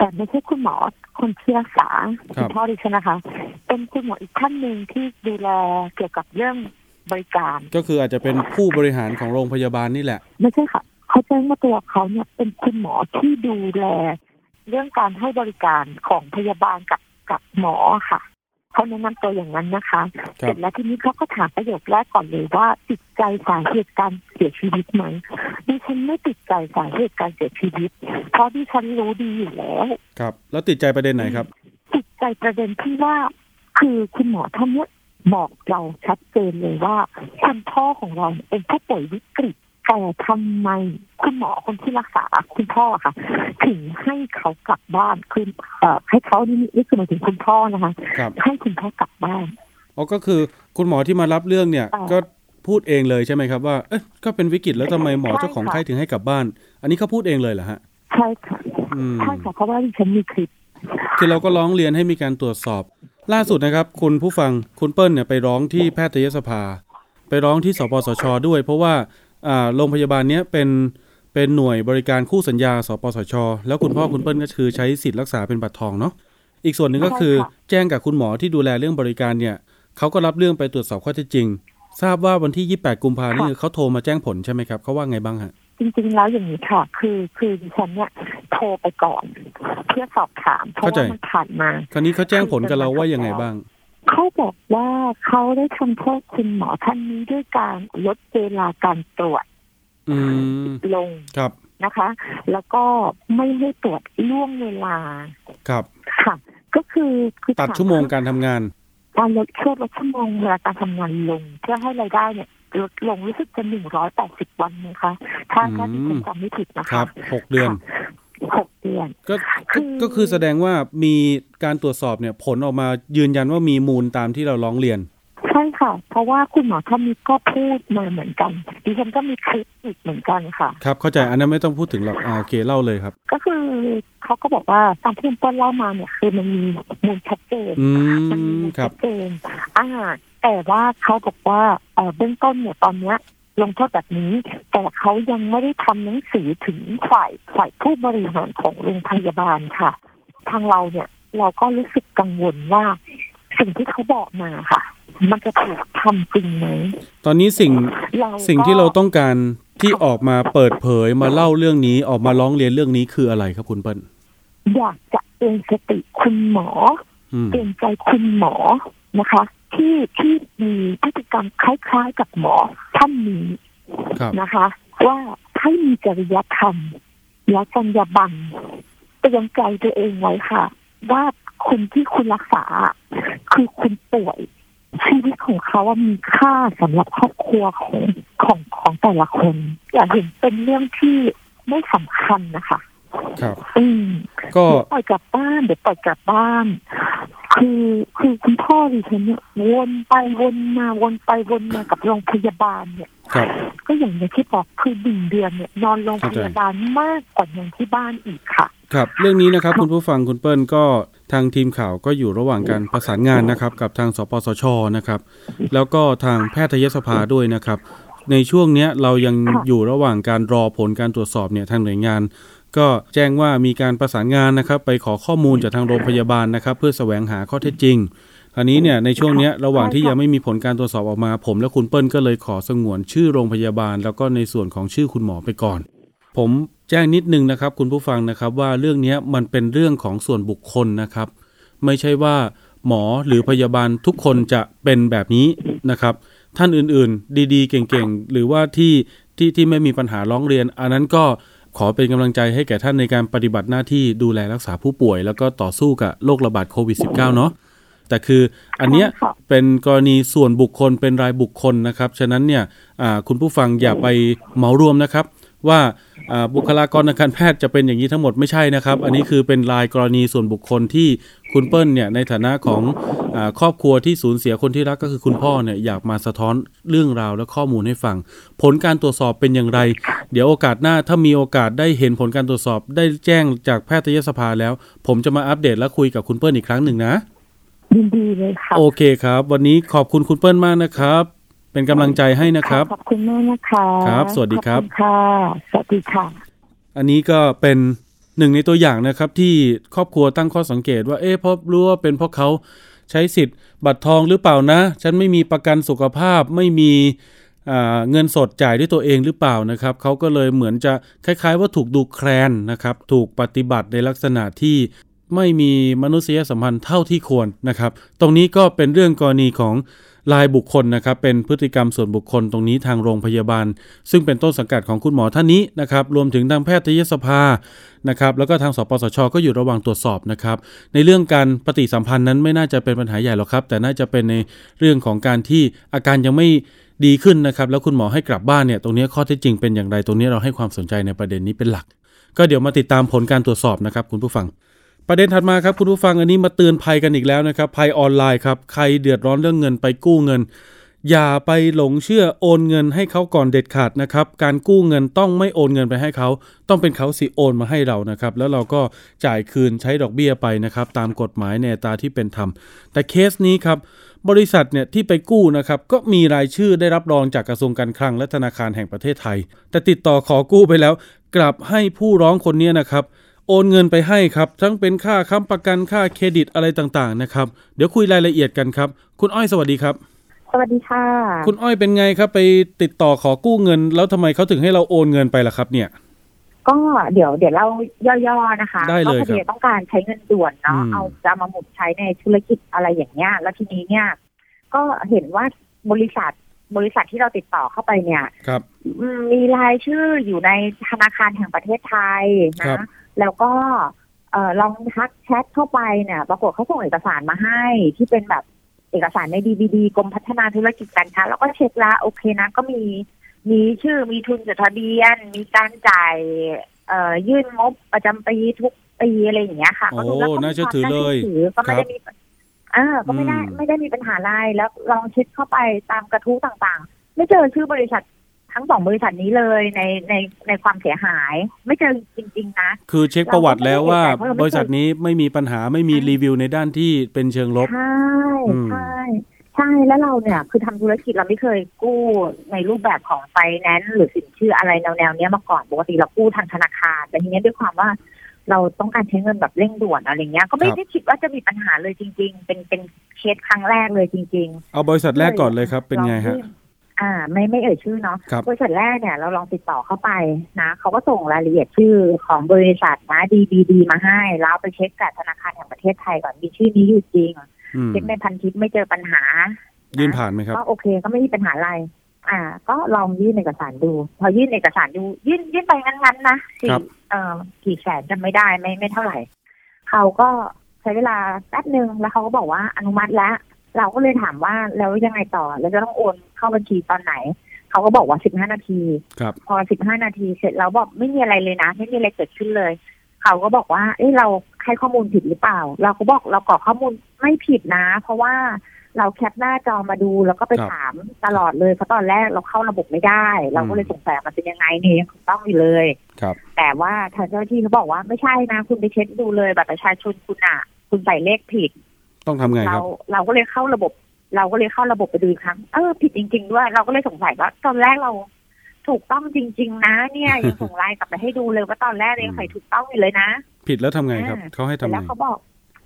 แต่ไม่ใช่คุณหมอคนเชี่ยวชาญคุณพ่อดิฉันนะคะเป็นคุณหมออีกท่านหนึ่งที่ดูแลเกี่ยวกับเรื่องบริการก็คืออาจจะเป็นผู้บริหารของโรงพยาบาลนี่แหละไม่ใช่ค่ะเขาแจ้งว่าตัวเขาเนี่ยเป็นคุณหมอที่ดูแลเรื่องการให้บริการของพยาบาลกับกับหมอค่ะเขาแนะนำตัวอย่างนั้นนะคะเสร็จแล้วทีนี้เขาก็ถามประโยคแรกก่อนเลยว่าติดใจสาเหตุการเสียชีวิตไหมดิฉันไม่ติดใจสาเหตุการเสียชีวิตเพราะดิฉันรู้ดีอยู่แล้วครับแล้วติดใจประเด็นไหนครับติดใจประเด็นที่ว่าคือคุณหมอท่านนี้บอกเราชัดเจนเลยว่าคุณพ่อของเราเป็นผู้ป่วยวิกฤตแต่ทำไมคุณหมอคนที่รักษาคุณพ่อค่ะถึงให้เขากลับบ้านคือให้เขานี่นี่คือหมายถึงคุณพ่อนะคะให้คุณพ่อกลับบ้านอ๋อก็คือคุณหมอที่มารับเรื่องเนี่ยก็พูดเองเลยใช่ไหมครับว่าเอ๊ะก็เป็นวิกฤตแล้วทำไมหมอเจ้าของไข้ถึงให้กลับบ้านอันนี้เขาพูดเองเลยเหรอฮะใช่ค่ะใช่ค่ะเพราะว่าดิฉันมีคลิปคือเราก็ร้องเรียนให้มีการตรวจสอบล่าสุดนะครับคุณผู้ฟังคุณเปิ้ลเนี่ยไปร้องที่แพทยสภาไปร้องที่สปสช.ด้วยเพราะว่าอ่าโรงพยาบาลเนี้ยเป็นเป็นหน่วยบริการคู่สัญญาสปสช.แล้วคุณพ่อคุณเปิ้ลก็คือใช้สิทธิ์รักษาเป็นบัตรทองเนาะอีกส่วนหนึ่งก็คือแจ้งกับคุณหมอที่ดูแลเรื่องบริการเนี่ยเขาก็รับเรื่องไปตรวจสอบข้อเท็จจริงทราบว่าวันที่ยี่สิบแปดกุมภาพันธ์นี่เขาโทรมาแจ้งผลใช่ไหมครับเขาว่าไงบ้างฮะจริงๆแล้วอย่างนี้ค่ะคือคือดิฉันเนี่ยโทรไปก่อนเพื่อสอบถามเพราะว่ามันผ่านมาคราวนี้เขาแจ้งผลกับเราว่ายังไงบ้างเขาบอกว่าเขาได้ทำโทษคุณหมอท่านนี้ด้วยการลดเวลาการตรวจลงนะคะแล้วก็ไม่ให้ตรวจล่วงเวลาครับค่ะก็คือตัดชั่วโมงการทำงานการลดช่วงลดชั่วโมงเวลาการทำงานลงเพื่อให้รายได้เนี่ยลดลงรู้สึกจะหนึ่งร้อยแปดสิบวันนะคะถ้าท่านจำไม่ผิดนะคะหกเดือนหกเดือนก็ก็คือแสดงว่ามีการตรวจสอบเนี่ยผลออกมายืนยันว่ามีมูลตามที่เราร้องเรียนใช่ค่ะเพราะว่าคุณหมอท่านนี้ก็พูดมาเหมือนกันดิฉันก็มีคลิปอีกเหมือนกันค่ะครับเข้าใจอันนั้นไม่ต้องพูดถึงหรอกอ่าโอเคเล่าเลยครับก็คือเขาก็บอกว่าตามที่ต้นเล่ามาเนี่ยคือมันมีมูลชัดเจนมันมีชัดเจนอ่าแต่ว่าเขาบอกว่าเอ่อเบื้องต้นเนี่ยตอนเนี้ยลงโทษแบบนี้แต่เขายังไม่ได้ทำหนังสือถึงฝ่ายฝ่ายผู้บริหารของโรงพยาบาลค่ะทางเราเนี่ยเราก็รู้สึกกังวลว่าสิ่งที่เขาบอกมาค่ะมันจะถูกทำจริงไหมตอนนี้สิ่งสิ่งที่เราต้องการที่ออกมาเปิดเผยมาเล่าเรื่องนี้ออกมาร้องเรียนเรื่องนี้คืออะไรครับคุณเปิ้ลอยากจะเตือนสติคุณหมอเตือนใจคุณหมอนะคะที่ที่มีพฤติกรรมคล้ายๆกับหมอท่านนี้นะคะว่าให้มีจริยธรรมและจรรยาบรรณเตือนใจตัวเองไว้ค่ะว่าคนที่คุณรักษาคือคุณป่วยชีวิตของเขาว่ามีค่าสำหรับครอบครัวของของของแต่ละคนอย่าเห็นเป็นเรื่องที่ไม่สำคัญนะคะครับอืมก็ปล่อยกลับบ้านเดี๋ยวปล่อยกลับบ้านคือคือคุณพ่อดิฉันเนี่ยวนไปวนมาวนไปวนมากับโรงพยาบาลเนี่ยก็อย่างที่บอกคือหนึ่งเดือนเนี่ยนอนโรงพยาบาลมากกว่าอย่างที่บ้านอีกค่ะครับเรื่องนี้นะครับคุณผู้ฟังคุณเปิ้ลก็ทางทีมข่าวก็อยู่ระหว่างการประสานงานนะครับกับทางสปสช.นะครับแล้วก็ทางแพทยสภาด้วยนะครับในช่วงเนี้ยเรายังอยู่ระหว่างการรอผลการตรวจสอบเนี่ยทางหน่วยงานก็แจ้งว่ามีการประสานงานนะครับไปขอข้อมูลจากทางโรงพยาบาลนะครับเพื่อแสวงหาข้อเท็จจริงคราวนี้เนี่ยในช่วงนี้ระหว่างที่ยังไม่มีผลการตรวจสอบออกมาผมและคุณเปิ้ลก็เลยขอสงวนชื่อโรงพยาบาลแล้วก็ในส่วนของชื่อคุณหมอไปก่อนผมแจ้งนิดนึงนะครับคุณผู้ฟังนะครับว่าเรื่องนี้มันเป็นเรื่องของส่วนบุคคลนะครับไม่ใช่ว่าหมอหรือพยาบาลทุกคนจะเป็นแบบนี้นะครับท่านอื่นๆดีๆเก่งๆหรือว่าที่ที่ที่ไม่มีปัญหาร้องเรียนอันนั้นก็ขอเป็นกำลังใจให้แก่ท่านในการปฏิบัติหน้าที่ดูแลรักษาผู้ป่วยแล้วก็ต่อสู้กับโรคระบาดโควิด สิบเก้า เนาะแต่คืออันเนี้ยเป็นกรณีส่วนบุคคลเป็นรายบุคคลนะครับฉะนั้นเนี่ยคุณผู้ฟังอย่าไปเหมารวมนะครับว่าบุคลากรทางการแพทย์จะเป็นอย่างนี้ทั้งหมดไม่ใช่นะครับอันนี้คือเป็นรายกรณีส่วนบุคคลที่คุณเปิ้ลเนี่ยในฐานะของครอบครัวที่สูญเสียคนที่รักก็คือคุณพ่อเนี่ยอยากมาสะท้อนเรื่องราวและข้อมูลให้ฟังผลการตรวจสอบเป็นอย่างไรเดี๋ยวโอกาสหน้าถ้ามีโอกาสได้เห็นผลการตรวจสอบได้แจ้งจากแพทยสภาแล้วผมจะมาอัปเดตและคุยกับคุณเปิ้ลอีกครั้งหนึ่งนะยินดีเลยค่ะโอเคครับวันนี้ขอบคุณคุณเปิ้ลมากนะครับเป็นกำลังใจให้นะครับขอบคุณมากนะคะครับสวัสดีครับค่ะสวัสดีค่ะอันนี้ก็เป็น หนึ่งในตัวอย่างนะครับที่ครอบครัวตั้งข้อสังเกตว่าเอ๊ะเพราะรู้ว่าเป็นเพราะเขาใช้สิทธิ์บัตรทองหรือเปล่านะฉันไม่มีประกันสุขภาพไม่มีเงินสดจ่ายด้วยตัวเองหรือเปล่านะครับเขาก็เลยเหมือนจะคล้ายๆว่าถูกดูแคลนนะครับถูกปฏิบัติในลักษณะที่ไม่มีมนุษยสัมพันธ์เท่าที่ควรนะครับตรงนี้ก็เป็นเรื่องกรณีของรายบุคคลนะครับเป็นพฤติกรรมส่วนบุคคลตรงนี้ทางโรงพยาบาลซึ่งเป็นต้นสังกัดของคุณหมอท่านนี้นะครับรวมถึงทางแพทยสภานะครับแล้วก็ทางสปสช.ก็อยู่ระหว่างตรวจสอบนะครับในเรื่องการปฏิสัมพันธ์นั้นไม่น่าจะเป็นปัญหาใหญ่หรอกครับแต่น่าจะเป็นในเรื่องของการที่อาการยังไม่ดีขึ้นนะครับแล้วคุณหมอให้กลับบ้านเนี่ยตรงนี้ข้อเท็จจริงเป็นอย่างไรตรงนี้เราให้ความสนใจในประเด็นนี้เป็นหลักก็เดี๋ยวมาติดตามผลการตรวจสอบนะครับคุณผู้ฟังประเด็นถัดมาครับคุณผู้ฟังอันนี้มาเตือนภัยกันอีกแล้วนะครับภัยออนไลน์ครับใครเดือดร้อนเรื่องเงินไปกู้เงินอย่าไปหลงเชื่อโอนเงินให้เขาก่อนเด็ดขาดนะครับการกู้เงินต้องไม่โอนเงินไปให้เขาต้องเป็นเขาสิโอนมาให้เรานะครับแล้วเราก็จ่ายคืนใช้ดอกเบี้ยไปนะครับตามกฎหมายในอัตราที่เป็นธรรมแต่เคสนี้ครับบริษัทเนี่ยที่ไปกู้นะครับก็มีรายชื่อได้รับรองจากกระทรวงการคลังและธนาคารแห่งประเทศไทยแต่ติดต่อขอกู้ไปแล้วกลับให้ผู้ร้องคนนี้นะครับโอนเงินไปให้ครับทั้งเป็นค่าค้ำประกันค่าเครดิตอะไรต่างๆนะครับเดี๋ยวคุยรายละเอียดกันครับคุณอ้อยสวัสดีครับสวัสดีค่ะคุณอ้อยเป็นไงครับไปติดต่อขอกู้เงินแล้วทำไมเขาถึงให้เราโอนเงินไปล่ะครับเนี่ยก็เดี๋ยวเดี๋ยวเล่าย่อๆนะคะได้เลยครับก็คือต้องการใช้เงินด่วนเนาะเอาจะมาหมุนใช้ในธุรกิจอะไรอย่างเงี้ยแล้วทีนี้เนี่ยก็เห็นว่าบริษัทบริษัทที่เราติดต่อเข้าไปเนี่ยมีรายชื่ออยู่ในธนาคารแห่งประเทศไทยนะแล้วก็เอ่อลองทักแชทเข้าไปเนี่ยปรากฏเขาส่งเอกสารมาให้ที่เป็นแบบเอกสารใน ดี วี ดี กรมพัฒนาธุรกิจการค้าแล้วก็เช็คละโอเคนะก็มีมีชื่อมีทุนจดทะเบียนมีการจ่ายเอ่อยื่นงบประจำปีทุกปีอะไรอย่างเงี้ยค่ะก็ดูแล้วก็น่าเชื่อถือเลยก็ไม่ได้มีอ่าก็ไม่ได้ไม่ได้มีปัญหาอะไรแล้วลองเช็คเข้าไปตามกระทู้ต่างๆไม่เจอชื่อบริษัททั้งสองบริษัทนี้เลยในในในความเสียหายไม่เจอจริงๆนะคือเช็คประวัติแล้วว่าบริษัทนี้ไม่มีปัญหาไม่มีรีวิวในด้านที่เป็นเชิงลบใช่ใช่ใช่แล้วเราเนี่ยคือทำธุรกิจเราไม่เคยกู้ในรูปแบบของไฟแนนซ์หรือสินเชื่ออะไรแนวๆนี้มาก่อนปกติเรากู้ทางธนาคารแต่ทีนี้ด้วยความว่าเราต้องการใช้เงินแบบเร่งด่วนอะไรเงี้ยก็ไม่ได้คิดว่าจะมีปัญหาเลยจริงๆเป็นเป็นเคสครั้งแรกเลยจริงๆเอาบริษัทแรกก่อนเลยครับเป็นไงฮะอ่าไม่ไม่เอ่ยชื่อเนาะบริษัทแรกเนี่ยเราลองติดต่อเข้าไปนะเขาก็ส่งรายละเอียดชื่อของบริษัทนะ ดี บี ดี มาให้แล้วไปเช็คกับธนาคารแห่งประเทศไทยก่อนมีชื่อนี้อยู่จริงเช็คในพันทิปไม่เจอปัญหายื่นผ่านไหมครับก็โอเคก็ไม่มีปัญหาอะไรอ่าก็ลองยื่นเอกสารดูพอยื่นเอกสารดูยื่นยื่นไปงั้นๆนะสี่เอ่อกี่แสนจำไม่ได้ไม่ไม่เท่าไหร่เขาก็ใช้เวลาแป๊บนึงแล้วเขาก็บอกว่าอนุมัติแล้วเราก็เลยถามว่าแล้วยังไงต่อแล้วจะต้องโอนเข้าบัญชีตอนไหนเขาก็บอกว่าสิบห้านาทีพอสิบห้านาทีเสร็จแล้วบอกไม่มีอะไรเลยนะไม่มีอะไรเกิดขึ้นเลยเขาก็บอกว่าเอ้ยเราให้ข้อมูลผิดหรือเปล่าเราก็บอกเรากรอกข้อมูลไม่ผิดนะเพราะว่าเราแคปหน้าจอมาดูแล้วก็ไปถามตลอดเลยเพราะตอนแรกเราเข้าระบบไม่ได้เราก็เลยสงสัยมันเป็นยังไงนี่ถูกต้องอยู่เลยแต่ว่าทางเจ้าหน้าที่เขาบอกว่าไม่ใช่นะคุณไปเช็คดูเลยบัตรประชาชนคุณอ่ะคุณใส่เลขผิดต้องทำไงครับเราเราก็เลยเข้าระบบเราก็เลยเข้าระบบไปดูอีกครั้งเออผิดจริงๆด้วยเราก็เลยสงสัยว่าตอนแรกเราถูกต้องจริงๆนะเนี่ยยังส่งไลน์กลับไปให้ดูเลยว่าตอนแรกเราใส่ถูกต้องอยู่เลยนะผิดแล้วทำไงครับเขาให้ทำไงแล้วเขาบอก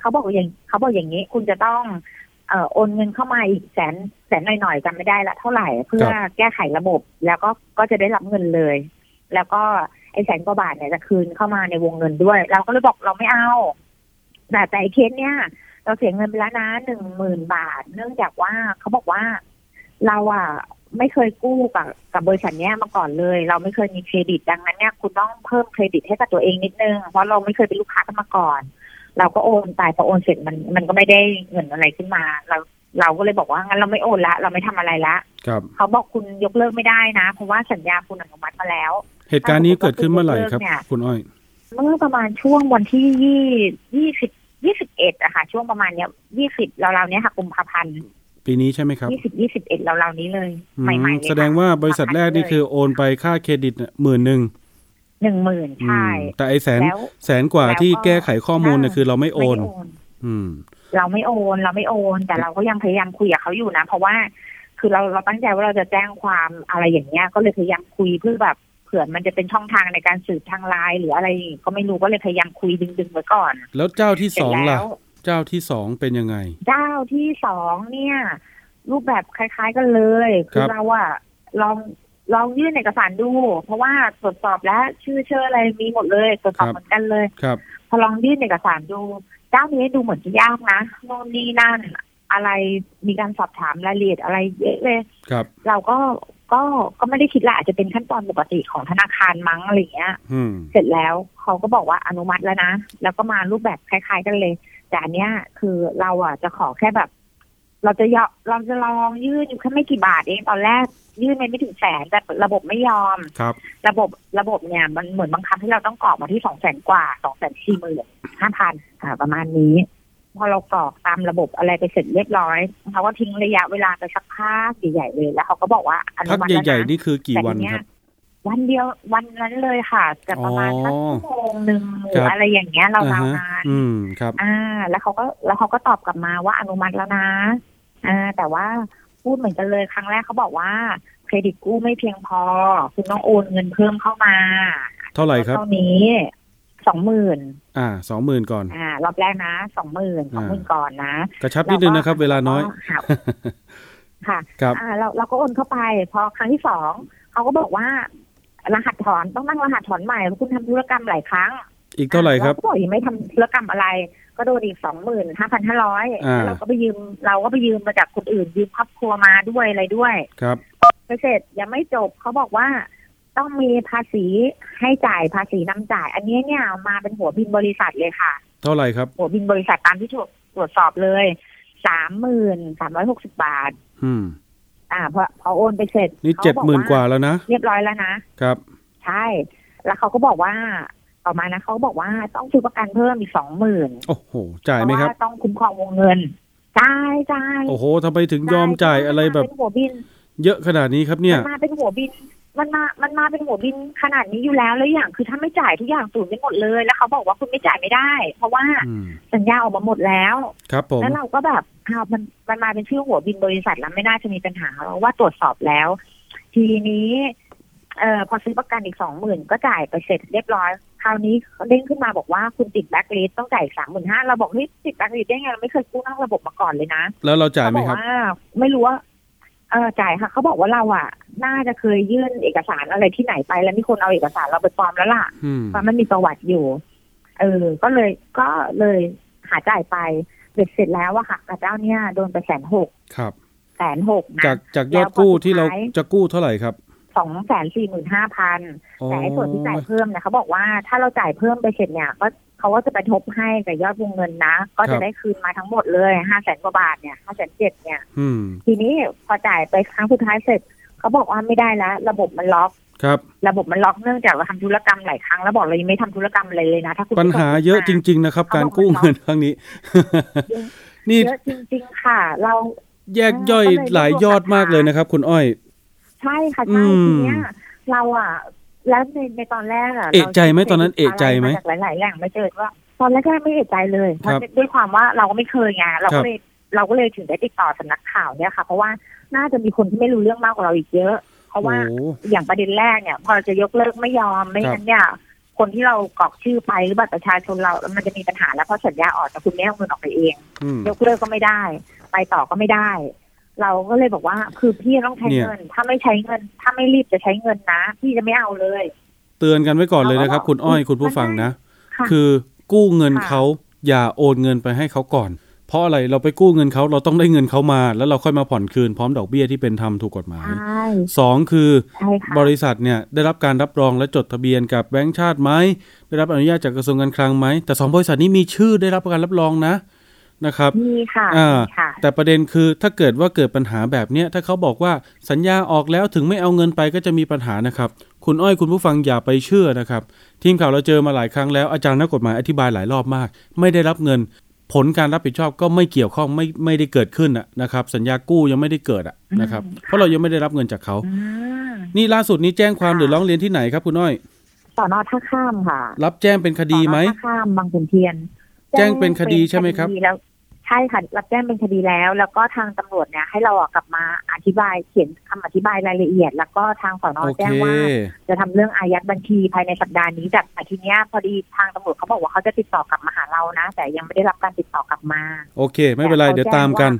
เขาบอกอย่างเขาบอกอย่างนี้คุณจะต้องเอ่อโอนเงินเข้ามาอีกแสนแสนหน่อยๆจำไม่ได้ละเท่าไหร่เพื่อแก้ไขระบบแล้วก็ก็จะได้รับเงินเลยแล้วก็ไอ้แสนกว่าบาทเนี่ยจะคืนเข้ามาในวงเงินด้วยเราก็เลยบอกเราไม่เอาแต่แต่ไอ้เคสเนี่ยเราเสียเงินไปแล้วนะ หนึ่งหมื่น บาทเนื่องจากว่าเขาบอกว่าเราอ่ะไม่เคยกู้กับกับบริษัทเนี้ยมาก่อนเลยเราไม่เคยมีเครดิตดังนั้นเนี่ยคุณต้องเพิ่มเครดิตให้กับตัวเองนิดนึงเพราะเราไม่เคยเป็นลูกค้ากันมาก่อนเราก็โอนไปพอโอนเสร็จมันมันก็ไม่ได้เงินอะไรขึ้นมาเราเราก็เลยบอกว่างั้นเราไม่โอนละเราไม่ทำอะไรละเขาบอกคุณยกเลิกไม่ได้นะเพราะว่าสัญญาคุณอนุมัติมาแล้วเหตุการณ์นี้เกิดขึ้นเมื่อไหร่ครับคุณอ้อยเมื่อประมาณช่วงวันที่ยี่สิบยี่สิบเอ็ดอะค่ะช่วงประมาณเนี้ยยี่สิบเราเราเนี้ยค่ะกุมภาพันธ์ปีนี้ใช่ไหมครับยี่สิบ ยี่สิบเอ็ดเราเรานี้เลยใหม่ๆแสดงว่าบริษัทแรกนี่คือโอนไปค่าเครดิต หนึ่งหมื่น หนึ่งหมื่น ใช่แต่ไอ้แสนแสนกว่าที่แก้ไขข้อมูลเนี่ยคือเราไม่โอนอืมเราไม่โอนเราไม่โอนแต่เราก็ยังพยายามคุยกับเขาอยู่นะเพราะว่าคือเราเราตั้งใจว่าเราจะแจ้งความอะไรอย่างเงี้ยก็เลยพยายามคุยเพื่อแบบเ ผื่อมันจะเป็นช่องทางในการสืบทางไลน์หรืออะไรก็ไม่รู้ก็เลยพยายามคุยดึงๆไว้ก่อนแล้วเจ้าที่สองล่ะเจ้าที่สองเป็นยังไงเจ้าที่สองเนี่ยรูปแบบคล้ายๆกันเลยคือเราอะลองลองยื่นเอกสารดูเพราะว่าตรวจสอบแล้วชื่อเชื่ออะไรมีหมดเลยตรวจสอบเหมือนกันเลยพอลองยื่นเอกสารดูเจ้านี้ดูเหมือนจะยากนะโน่นนี่นั่นอะไรมีการสอบถามรายละเอียดอะไรเยอะเลยเราก็ก็ก็ไม่ได้คิดละอาจจะเป็นขั้นตอนปกติของธนาคารมั้งอะไรเงี้ยเสร็จแล้วเขาก็บอกว่าอนุมัติแล้วนะแล้วก็มารูปแบบคล้ายๆกันเลยแต่อันเนี้ยคือเราอ่ะจะขอแค่แบบเราจะยอมเราจะลองยื่นอยู่แค่ไม่กี่บาทเองตอนแรกยื่นไม่ถึงแสนแต่ระบบไม่ยอมครับระบบระบบเนี่ยมันเหมือนบางครั้งที่เราต้องกรอกมาที่ สองแสน กว่า สองแสนสี่หมื่นห้าพัน อ่าประมาณนี้พอเรากรอกตามระบบอะไรไปเสร็จเรียบร้อยเขาก็ทิ้งระยะเวลาไปสักพักใหญ่ๆเลยแล้วเขาก็บอกว่าอนุมัติแล้วนะพักใหญ่ๆนี่คือกี่วันครับวันเดียววันนั้นเลยค่ะแต่ประมาณสักชั่วโมงนึงหรืออะไรอย่างเงี้ยเรารอนานอืมครับอ่าแล้วเขาก็แล้วเขาก็ตอบกลับมาว่าอนุมัติแล้วนะอ่าแต่ว่าพูดเหมือนกันเลยครั้งแรกเขาบอกว่าเครดิตกู้ไม่เพียงพอคุณต้องโอนเงินเพิ่มเข้ามาเท่าไหร่ครับตอนนี้ สองหมื่น อ่า สองหมื่น ก่อนอ่ารอบแรกนะ สองหมื่น สองหมื่น ก่อนนะกระชับนิดนึงนะครับเวลาน้อยค่ะอ่าเราเราก็โอนเข้าไปพอครั้งที่สองเขาก็บอกว่ารหัสถอนต้องตั้งรหัสถอนใหม่คุณทำธุรกรรมหลายครั้งอีกเท่าไหร่ครับก็บอกยังไม่ทำธุรกรรมอะไรก็โดนอีก สองหมื่นห้าพันห้าร้อย เราก็ไปยืมเราก็ไปยืมมาจากคนอื่นยืมครอบครัวมาด้วยอะไรด้วยครับไปเสร็จยังไม่จบเขาบอกว่าต้องมีภาษีให้จ่ายภาษีนำจ่ายอันนี้เนี่ยมาเป็นหัวบินบริษัทเลยค่ะเท่าไหร่ครับหัวบินบริษัทตามที่ตรวจสอบเลย สามหมื่นสามร้อยหกสิบ บาทอืมอ่าพอพอโอนไปเสร็จนี่ เจ็ดหมื่น กว่าแล้วนะเรียบร้อยแล้วนะครับใช่แล้วเขาก็บอกว่าต่อมานะเขาบอกว่าต้องซื้อประกันเพิ่มอีก สองหมื่น โอ้โหจ่ายมั้ยครับต้องคุ้มครองวงเงินจ่ายจ่ายโอ้โหทำไมถึงยอมจ่ายอะไรแบบเยอะขนาดนี้ครับเนี่ยมันมาเป็นหัวบินมันมามันมาเป็นหัวบินขนาดนี้อยู่แล้วแล้วอย่างคือถ้าไม่จ่ายทุกอย่างสูญไปหมดเลยแล้วเขาบอกว่าคุณไม่จ่ายไม่ได้เพราะว่าสัญญาออกมาหมดแล้วครับผมแล้วเราก็แบบอ้าวมันมันมาเป็นชื่อหัวบินบริษัทแล้วไม่น่าจะมีปัญหาเพราะว่าตรวจสอบแล้วทีนี้เอ่อพอซื้อประกันอีก สองหมื่น ก็จ่ายไปเสร็จเรียบร้อยคราวนี้เด้งขึ้นมาบอกว่าคุณติดแบล็คลิสต์ต้องจ่าย สามหมื่นห้าพัน เราบอกเฮ้ยติดแบล็คลิสต์ได้ไงเราไม่เคยกู้นอกระบบมาก่อนเลยนะแล้วเราจ่ายมั้ยครับอ่าไม่รู้ว่าเออจ่ายค่ะเขาบอกว่าเราอ่ะน่าจะเคยยื่นเอกสารอะไรที่ไหนไปแล้วมีคนเอาเอกสารเราไปปลอมแล้วล่ะเพราะมันมีประวัติอยู่เออก็เลยก็เลยหาจ่ายไปเสร็จเสร็จแล้วอะค่ะกับเจ้าเนี่ยโดนไป หนึ่งแสนหกหมื่น ครับ หนึ่งแสนหกหมื่น นะจากจากยอดกู้ที่เราจะกู้เท่าไหร่ครับสองแสนสี่หมื่นห้าพัน แต่ไอ้ส่วนที่จ่ายเพิ่มเนี่ยเขาบอกว่าถ้าเราจ่ายเพิ่มไปเสร็จเนี่ยก็เขาก็จะไปทบให้กับยอดวงเงินนะก็จะได้คืนมาทั้งหมดเลย ห้าแสน กว่าบาทเนี่ย ห้าแสนเจ็ดหมื่น เนี่ยทีนี้พอจ่ายไปครั้งสุดท้ายเสร็จเขาบอกว่าไม่ได้แล้วระบบมันล็อกครับระบบมันล็อกเนื่องจากเราทำธุรกรรมหลายครั้งแล้วบอกเรายังไม่ทำธุรกรรมอะไรเลยนะถ้าคุณปัญหาเยอะจริงๆนะครับการกู้เงินครั้งนี้นี่เยอะจริงๆค่ะเราแยกย่อยหลายยอดมากเลยนะครับคุณอ้อยใช่ค่ะใช่ทีเนี้ยเราอ่ะแล้วในในตอนแรกอ่ะเอะใจไหมตอนนั้นเอะใจไหมจากหลายๆแหล่งไม่เจอว่าตอนแรกๆไม่เอะใจเลยเพราะด้วยความว่าเราก็ไม่เคยไงเราก็เลยเราก็เลยถึงได้ติดต่อสำนักข่าวเนี่ยค่ะเพราะว่าน่าจะมีคนที่ไม่รู้เรื่องมากกว่าเราอีกเยอะเพราะว่าอย่างประเด็นแรกเนี่ยพอจะยกเลิกไม่ยอมไม่งั้นเนี่ยคนที่เรากรอกชื่อไปหรือบัตรประชาชนเรามันจะมีปัญหาแล้วเพราะสัญญาออกแต่คุณแม่เอาเงินออกไปเองยกเลิกก็ไม่ได้ไปต่อก็ไม่ได้เราก็เลยบอกว่าคือพี่ต้องใช้เงินถ้าไม่ใช้เงินถ้าไม่รีบจะใช้เงินนะพี่จะไม่เอาเลยเตือนกันไว้ก่อนเลยนะครับคุณอ้อยคุณผู้ฟังนะคือกู้เงินเขาอย่าโอนเงินไปให้เขาก่อนเพราะอะไรเราไปกู้เงินเขาเราต้องได้เงินเขามาแล้วเราค่อยมาผ่อนคืนพร้อมดอกเบี้ยที่เป็นธรรมถูกกฎหมายสองคือบริษัทเนี่ยได้รับการรับรองและจดทะเบียนกับแบงก์ชาติไหมได้รับอนุญาตจากกระทรวงการคลังไหมแต่สองบริษัทนี้มีชื่อได้รับการรับรองนะนะครับมีค่ะแต่ประเด็นคือถ้าเกิดว่าเกิดปัญหาแบบเนี้ยถ้าเขาบอกว่าสัญญาออกแล้วถึงไม่เอาเงินไปก็จะมีปัญหานะครับคุณอ้อยคุณผู้ฟังอย่าไปเชื่อนะครับทีมข่าวเราเจอมาหลายครั้งแล้วอาจารย์นักกฎหมายอธิบายหลายรอบมากไม่ได้รับเงินผลการรับผิดชอบก็ไม่เกี่ยวข้องไม่ไม่ได้เกิดขึ้นนะครับสัญญากู้ยังไม่ได้เกิดนะครับเพราะเรายังไม่ได้รับเงินจากเขานี่ล่าสุดนี้แจ้งความหรือร้องเรียนที่ไหนครับคุณอ้อยสน.ท่าข้ามค่ะรับแจ้งเป็นคดีไหมสน.ท่าข้ามบางขุนเทียนแจ้งเป็นคดีใช่ไหมครับ ใช่ค่ะรับแจ้งเป็นคดีแล้วแล้วก็ทางตำรวจเนี่ยให้เรากลับมาอธิบายเขียนคำอธิบายรายละเอียดแล้วก็ทางสน.แจ้งว่าจะทำเรื่องอายัดบัญชีภายในสัปดาห์นี้จากอาทิตย์นี้พอดีทางตำรวจเขาบอกว่าเขาจะติดต่อกลับมาหาเรานะแต่ยังไม่ได้รับการติดต่อกลับมาโอเคไม่เป็นไรเดี๋ยวตามกัน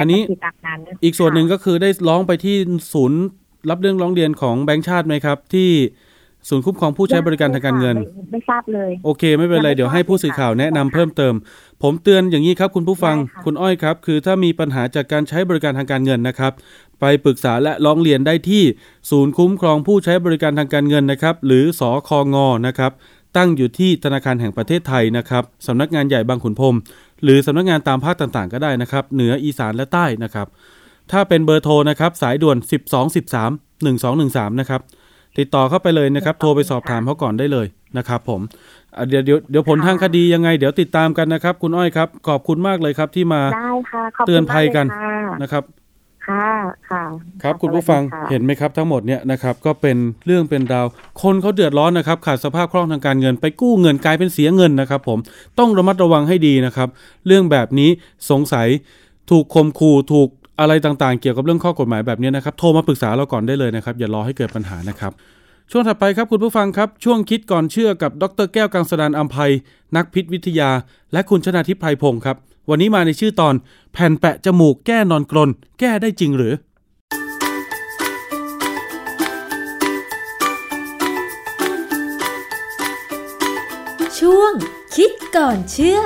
อันนี้อีกส่วนหนึ่งก็คือได้ร้องไปที่ศูนย์รับเรื่องร้องเรียนของแบงก์ชาติไหมครับที่ศูนย์คุ้มครองผู้ใช้บริการทางการเงินไม่ทราบเลยโอเคไม่เป็นไรเดี๋ยวให้ผู้สื่อข่าวแนะนำเพิ่มเติมผมเตือนอย่างนี้ครับคุณผู้ฟังคุณอ้อยครับคือถ้ามีปัญหาจากการใช้บริการทางการเงินนะครับไปปรึกษาและร้องเรียนได้ที่ศูนย์คุ้มครองผู้ใช้บริการทางการเงินนะครับหรือสคง.นะครับตั้งอยู่ที่ธนาคารแห่งประเทศไทยนะครับสำนักงานใหญ่บางขุนพรหมหรือสำนักงานตามภาคต่างๆก็ได้นะครับเหนืออีสานและใต้นะครับถ้าเป็นเบอร์โทรนะครับสายด่วนหนึ่งสองหนึ่งสามนะครับติดต่อเข้าไปเลยนะครับโทรไปสอบถามเขาก่อนได้เลยนะครับผมเดี๋ยวเดี๋ยวเดี๋ยวผลทางคดียังไงเดี๋ยวติดตามกันนะครับคุณอ้อยครับขอบคุณมากเลยครับที่มาเตือนภัยกันนะครับค่ะค่ะครับคุณผู้ฟังเห็นไหมครับทั้งหมดเนี่ยนะครับก็เป็นเรื่องเป็นราวคนเขาเดือดร้อนนะครับขาดสภาพคล่องทางการเงินไปกู้เงินกลายเป็นเสียเงินนะครับผมต้องระมัดระวังให้ดีนะครับเรื่องแบบนี้สงสัยถูกข่มขู่ถูกอะไรต่างๆเกี่ยวกับเรื่องข้อกฎหมายแบบนี้นะครับโทรมาปรึกษาเราก่อนได้เลยนะครับอย่ารอให้เกิดปัญหานะครับช่วงถัดไปครับคุณผู้ฟังครับช่วงคิดก่อนเชื่อกับดร.แก้วกังสดาลอำไพนักพิษวิทยาและคุณชนาธิปไพพงศ์ครับวันนี้มาในชื่อตอนแผ่นแปะจมูกแก้นอนกรนแก้ได้จริงหรือช่วงคิดก่อนเชื่อ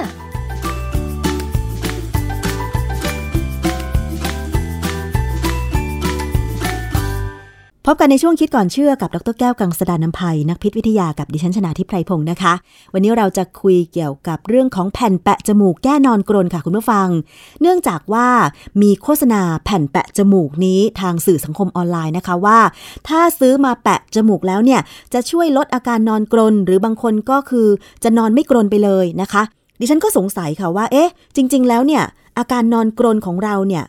พบกันในช่วงคิดก่อนเชื่อกับดร.แก้วกังสดาลอำไพนักพิษวิทยากับดิฉันชนาธิปไพพงศ์นะคะวันนี้เราจะคุยเกี่ยวกับเรื่องของแผ่นแปะจมูกแก้นอนกรนค่ะคุณผู้ฟังเนื่องจากว่ามีโฆษณาแผ่นแปะจมูกนี้ทางสื่อสังคมออนไลน์นะคะว่าถ้าซื้อมาแปะจมูกแล้วเนี่ยจะช่วยลดอาการนอนกรนหรือบางคนก็คือจะนอนไม่กรนไปเลยนะคะดิฉันก็สงสัยค่ะว่าเอ๊ะจริงๆแล้วเนี่ยอาการนอนกรนของเราเนี่ย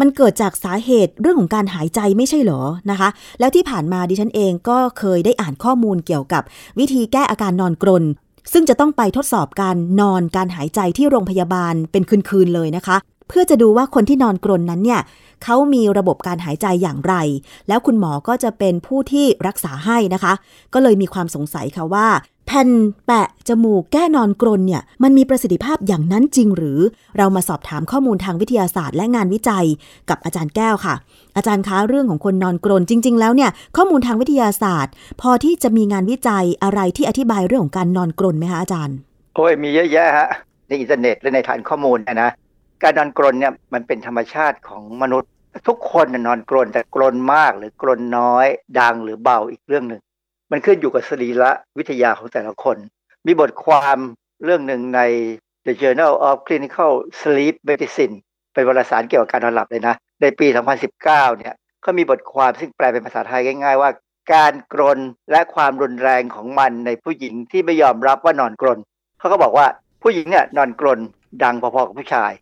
มันเกิดจากสาเหตุเรื่องของการหายใจไม่ใช่เหรอนะคะแล้วที่ผ่านมาดิฉันเองก็เคยได้อ่านข้อมูลเกี่ยวกับวิธีแก้อาการนอนกรนซึ่งจะต้องไปทดสอบการนอนการหายใจที่โรงพยาบาลเป็นคืนๆเลยนะคะเพื่อจะดูว่าคนที่นอนกรนนั้นเนี่ยเขามีระบบการหายใจอย่างไรแล้วคุณหมอก็จะเป็นผู้ที่รักษาให้นะคะก็เลยมีความสงสัยค่ะว่าแผ่นแปะจมูกแก้นอนกรนเนี่ยมันมีประสิทธิภาพอย่างนั้นจริงหรือเรามาสอบถามข้อมูลทางวิทยาศาสตร์และงานวิจัยกับอาจารย์แก้วค่ะอาจารย์คะเรื่องของคนนอนกรนจริงๆแล้วเนี่ยข้อมูลทางวิทยาศาสตร์พอที่จะมีงานวิจัยอะไรที่อธิบายเรื่องของการนอนกรนไหมคะอาจารย์โอ้ยมีเยอะแยะฮะในอินเทอร์เน็ตและในฐานข้อมูลนะการนอนกรนเนี่ยมันเป็นธรรมชาติของมนุษย์ทุกคนนอนกรนแต่กรนมากหรือกรนน้อยดังหรือเบาอีกเรื่องนึงมันขึ้นอยู่กับสรีระวิทยาของแต่ละคนมีบทความเรื่องหนึ่งใน The Journal of Clinical Sleep Medicine เป็นวารสารเกี่ยวกับการนอนหลับเลยนะในปีสองพันสิบเก้าเนี่ยก็มีบทความซึ่งแปลเป็นภาษาไทยง่ายๆว่าการกรนและความรุนแรงของมันในผู้หญิงที่ไม่ยอมรับว่านอนกรนเขาก็บอกว่าผู้หญิงเนี่ยนอนกรนดังพอๆกับผู้ชาย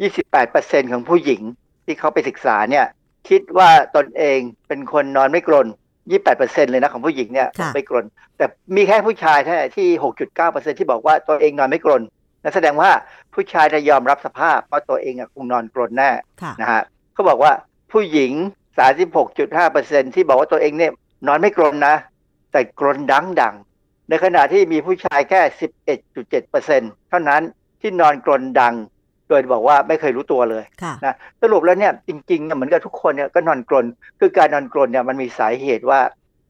ยี่สิบแปดเปอร์เซ็นต์ ของผู้หญิงที่เขาไปศึกษาเนี่ยคิดว่าตนเองเป็นคนนอนไม่กรนยี่สิบแปดเปอร์เซ็นต์ เลยนะของผู้หญิงเนี่ยไม่กรนแต่มีแค่ผู้ชายเท่านั้นที่ หกจุดเก้าเปอร์เซ็นต์ ที่บอกว่าตัวเองนอนไม่กรนนั่นแสดงว่าผู้ชายจะยอมรับสภาพว่าตัวเองคงนอนกรนแน่นะฮะเขาบอกว่าผู้หญิง สามสิบหกจุดห้าเปอร์เซ็นต์ ที่บอกว่าตัวเองเนี่ยนอนไม่กรนนะแต่กรนดังๆในขณะที่มีผู้ชายแค่ สิบเอ็ดจุดเจ็ดเปอร์เซ็นต์ เท่านั้นที่นอนกรนดังโดยบอกว่าไม่เคยรู้ตัวเลยนะสรุปแล้วเนี่ยจริงๆเหมือนกับทุกคนเนี่ยก็นอนกรนคือการนอนกรนเนี่ยมันมีสาเหตุว่า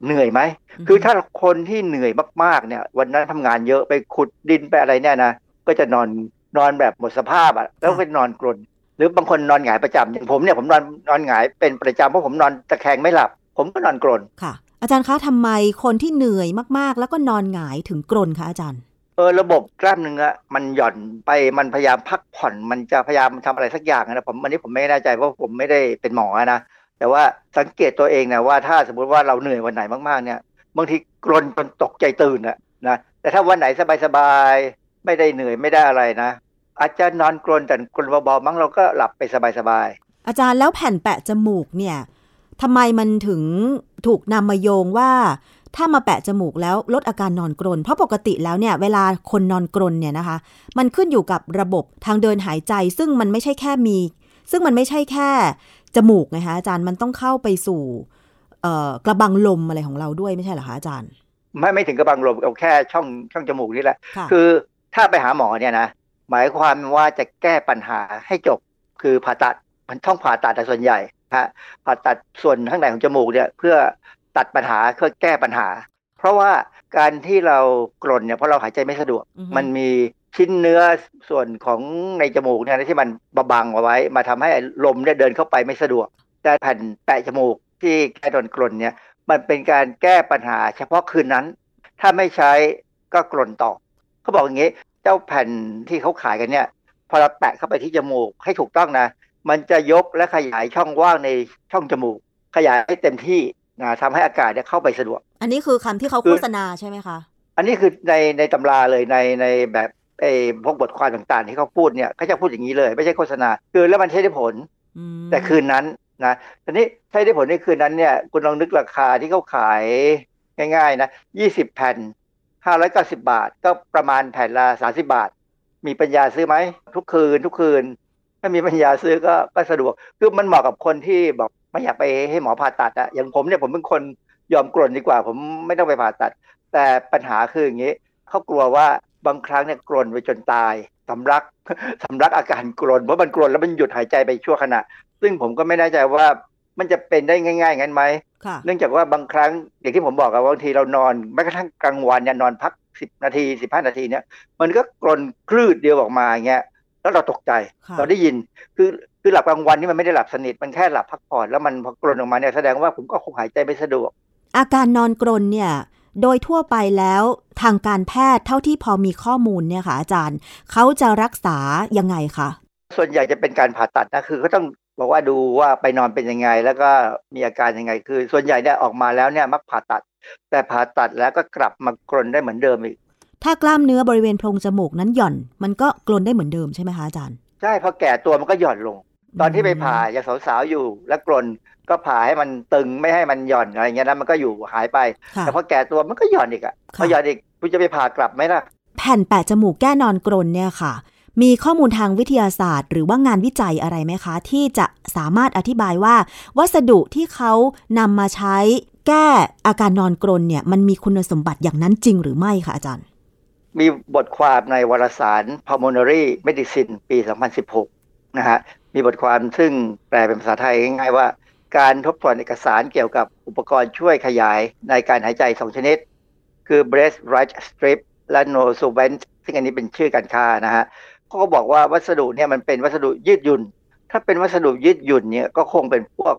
เหนื่อยไหมคือถ้าคนที่เหนื่อยมากๆเนี่ยวันนั้นทำงานเยอะไปขุดดินไปอะไรเนี่ยนะก็จะนอนนอนแบบหมดสภาพอ่ะแล้วก็นอนกรนหรือบางคนนอนหงายประจำอย่างผมเนี่ยผมนอนนอนหงายเป็นประจำเพราะผมนอนตะแคงไม่หลับผมก็นอนกรนค่ะอาจารย์คะทำไมคนที่เหนื่อยมากๆแล้วก็นอนหงายถึงกรนคะอาจารย์เออระบบกล้ามเนื้อมันหย่อนไปมันพยายามพักผ่อนมันจะพยายามทำอะไรสักอย่างนะผมอันนี้ผมไม่แน่ใจเพราะผมไม่ได้เป็นหมอนะแต่ว่าสังเกตตัวเองนะว่าถ้าสมมติว่าเราเหนื่อยวันไหนมากๆเนี่ยบางทีกรนจนตกใจตื่นนะนะแต่ถ้าวันไหนสบายๆไม่ได้เหนื่อยไม่ได้อะไรนะอาจจะนอนกรนแต่กรนเบาๆมั้งเราก็หลับไปสบายๆอาจารย์แล้วแผ่นแปะจมูกเนี่ยทำไมมันถึงถูกนำมาโยงว่า ถ้ามาแปะจมูกแล้วลดอาการนอนกรนเพราะปกติแล้วเนี่ยเวลาคนนอนกรนเนี่ยนะคะมันขึ้นอยู่กับระบบทางเดินหายใจซึ่งมันไม่ใช่แค่มีซึ่งมันไม่ใช่แค่จมูกนะคะอาจารย์มันต้องเข้าไปสู่กระบังลมอะไรของเราด้วยไม่ใช่เหรอคะอาจารย์ไม่ไม่ถึงกระบังลมเอาแค่ช่องช่องจมูกนี่แหละคือถ้าไปหาหมอเนี่ยนะหมายความว่าจะแก้ปัญหาให้จบคือผ่าตัดมันต้องผ่าตัดแต่ส่วนใหญ่ฮะผ่าตัดส่วนข้างในของจมูกเนี่ยเพื่อตัดปัญหาเพื่อแก้ปัญหาเพราะว่าการที่เรากรนเนี่ยเพราะเราหายใจไม่สะดวก mm-hmm. มันมีชิ้นเนื้อส่วนของในจมูกเนี่ยที่มันบังเอาไว้มาทำให้ลมเนี่ยเดินเข้าไปไม่สะดวกแต่แผ่นแปะจมูกที่แก้โดนกรนเนี่ยมันเป็นการแก้ปัญหาเฉพาะคืนนั้นถ้าไม่ใช้ก็กรนต่อเขาบอกอย่างนี้เจ้าแผ่นที่เขาขายกันเนี่ยพอเราแปะเข้าไปที่จมูกให้ถูกต้องนะมันจะยกและขยายช่องว่างในช่องจมูกขยายให้เต็มที่นะทำให้อากาศเนี่ยเข้าไปสะดวกอันนี้คือคำที่เขาโฆษณาใช่ไหมคะอันนี้คือในในตำราเลยในในแบบไอ้พวกบทความต่างๆที่เขาพูดเนี่ยเขาจะพูดอย่างนี้เลยไม่ใช่โฆษณาคือแล้วมันใช้ได้ผลแต่คืนนั้นนะทีนี้ใช้ได้ผลในคืนนั้นเนี่ยคุณลองนึกราคาที่เขาขายง่ายๆนะยี่สิบแผ่นห้าร้อยเก้าสิบบาทก็ประมาณแผ่นละสามสิบบาทมีปัญญาซื้อไหมทุกคืนทุกคืนถ้ามีปัญญาซื้อก็ก็สะดวกคือมันเหมาะกับคนที่บอกไม่อยากไปให้หมอผ่าตัดอะอย่างผมเนี่ยผมเป็นคนยอมกรนดีกว่าผมไม่ต้องไปผ่าตัดแต่ปัญหาคืออย่างนี้เขากลัวว่าบางครั้งเนี่ยกรนไปจนตายสำลักสำลักอาการกรนเพราะมันกรนแล้วมันหยุดหายใจไปชั่วขณะซึ่งผมก็ไม่แน่ใจว่ามันจะเป็นได้ง่ายๆงั้นไหมเนื่องจากว่าบางครั้งอย่างที่ผมบอกกันบางทีเรานอนแม้กระทั่งกลางวันเนี่ยนอนพักสิบนาทีสิบห้านาทีเนี่ยมันก็กรนคลืดเดียวออกมาอย่างเงี้ยแล้วเราตกใจเราได้ยินคือคือหลับกลางวันนี่มันไม่ได้หลับสนิทมันแค่หลับพักผ่อนแล้วมันพอกรนออกมาเนี่ยแสดงว่าผมก็คงหายใจไม่สะดวกอาการนอนกรนเนี่ยโดยทั่วไปแล้วทางการแพทย์เท่าที่พอมีข้อมูลเนี่ยค่ะอาจารย์เขาจะรักษายังไงคะส่วนใหญ่จะเป็นการผ่าตัดนะคือเขาต้องบอกว่าดูว่าไปนอนเป็นยังไงแล้วก็มีอาการยังไงคือส่วนใหญ่เนี่ยออกมาแล้วเนี่ยมักผ่าตัดแต่ผ่าตัดแล้วก็กลับมากรนได้เหมือนเดิมอีกถ้ากล้ามเนื้อบริเวณโพรงจมูกนั้นหย่อนมันก็กรนได้เหมือนเดิมใช่ไหมคะอาจารย์ใช่พอแก่ตัวมันก็หย่อนลงตอนที่ไปผ่ายังสาวๆอยู่แล้วกรนก็ผ่าให้มันตึงไม่ให้มันหย่อนอะไรเงี้ยนะมันก็อยู่หายไปแต่พอแก่ตัวมันก็หย่อนอีกอ่ะพอหย่อนอีกคุณจะไปผ่ากลับไหมล่ะแผ่นแปะจมูกแก้นอนกรนเนี่ยค่ะมีข้อมูลทางวิทยาศาสตร์หรือว่างานวิจัยอะไรไหมคะที่จะสามารถอธิบายว่าวัสดุที่เขานำมาใช้แก้อาการนอนกรนเนี่ยมันมีคุณสมบัติอย่างนั้นจริงหรือไม่คะอาจารย์มีบทความในวารสาร Pulmonary Medicine ปี สองพันสิบหก นะฮะมีบทความซึ่งแปลเป็นภาษาไทยง่ายๆว่าการทบทวนเอกสารเกี่ยวกับอุปกรณ์ช่วยขยายในการหายใจสองชนิดคือ Breath Right Strip และ Nosolvent ซึ่งอันนี้เป็นชื่อการค้านะฮะเขาก็บอกว่าวัสดุเนี่ยมันเป็นวัสดุยืดหยุ่นถ้าเป็นวัสดุยืดหยุ่นเนี่ยก็คงเป็นพวก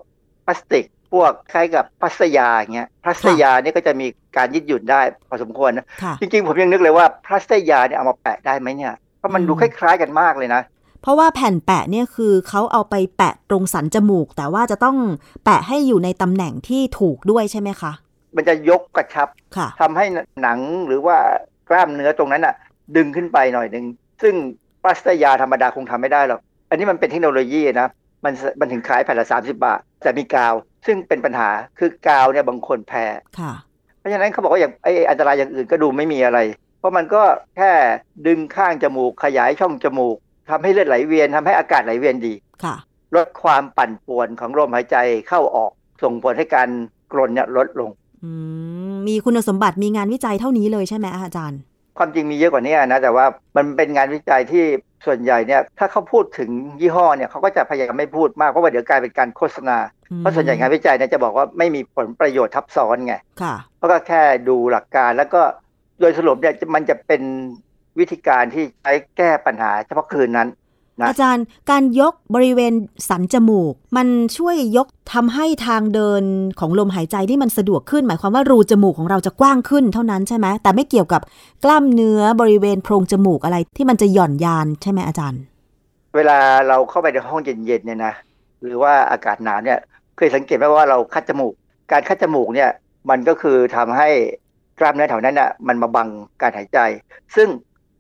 พลาสติกพวกคล้ายกับพลาสยาอย่างเงี้ยพลาสยาเนี่ยก็จะมีการยืดหยุ่นได้พอสมควรนะจริงๆผมยังนึกเลยว่าพลาสยาเนี่ยเอามาแปะได้ไหมเนี่ยเพราะมันดูคล้ายๆกันมากเลยนะเพราะว่าแผ่นแปะเนี่ยคือเขาเอาไปแปะตรงสันจมูกแต่ว่าจะต้องแปะให้อยู่ในตำแหน่งที่ถูกด้วยใช่ไหมคะมันจะยกกระชับทำให้หนังหรือว่ากล้ามเนื้อตรงนั้นอะดึงขึ้นไปหน่อยนึงซึ่งพลาสติกธรรมดาคงทำไม่ได้หรอกอันนี้มันเป็นเทคโนโลยีนะมันมันถึงขายแผ่นละสามสิบบาทแต่มีกาวซึ่งเป็นปัญหาคือกาวเนี่ยบางคนแพ้เพราะฉะนั้นเขาบอกว่าอย่างไอ้อันตรายอย่างอื่นก็ดูไม่มีอะไรเพราะมันก็แค่ดึงข้างจมูกขยายช่องจมูกทำให้เลือดไหลเวียนทำให้อากาศไหลเวียนดีลดความปั่นป่วนของลมหายใจเข้าออกส่งผลให้การกรนเนี่ยลดลงมีคุณสมบัติมีงานวิจัยเท่านี้เลยใช่ไหมอาจารย์ความจริงมีเยอะกว่านี้นะแต่ว่ามันเป็นงานวิจัยที่ส่วนใหญ่เนี่ยถ้าเขาพูดถึงยี่ห้อเนี่ยเขาก็จะพยายามไม่พูดมากเพราะว่าเดี๋ยวกลายเป็นการโฆษณาเพราะส่วนใหญ่งานวิจัยเนี่ยจะบอกว่าไม่มีผลประโยชน์ทับซ้อนไงเพราะก็แค่ดูหลักการแล้วก็โดยสรุปเนี่ยมันจะเป็นวิธีการที่ใช้แก้ปัญหาเฉพาะคืนนั้นนะอาจารย์การยกบริเวณสันจมูกมันช่วยยกทำให้ทางเดินของลมหายใจที่มันสะดวกขึ้นหมายความว่ารูจมูกของเราจะกว้างขึ้นเท่านั้นใช่ไหมแต่ไม่เกี่ยวกับกล้ามเนื้อบริเวณโพรงจมูกอะไรที่มันจะหย่อนยานใช่ไหมอาจารย์เวลาเราเข้าไปในห้องเย็นๆเนี่ยนะหรือว่าอากาศหนาวเนี่ยเคยสังเกตไหมว่าเราคัดจมูกการคัดจมูกเนี่ยมันก็คือทำให้กล้ามเนื้อแถวนั้นอ่ะมันมาบังการหายใจซึ่ง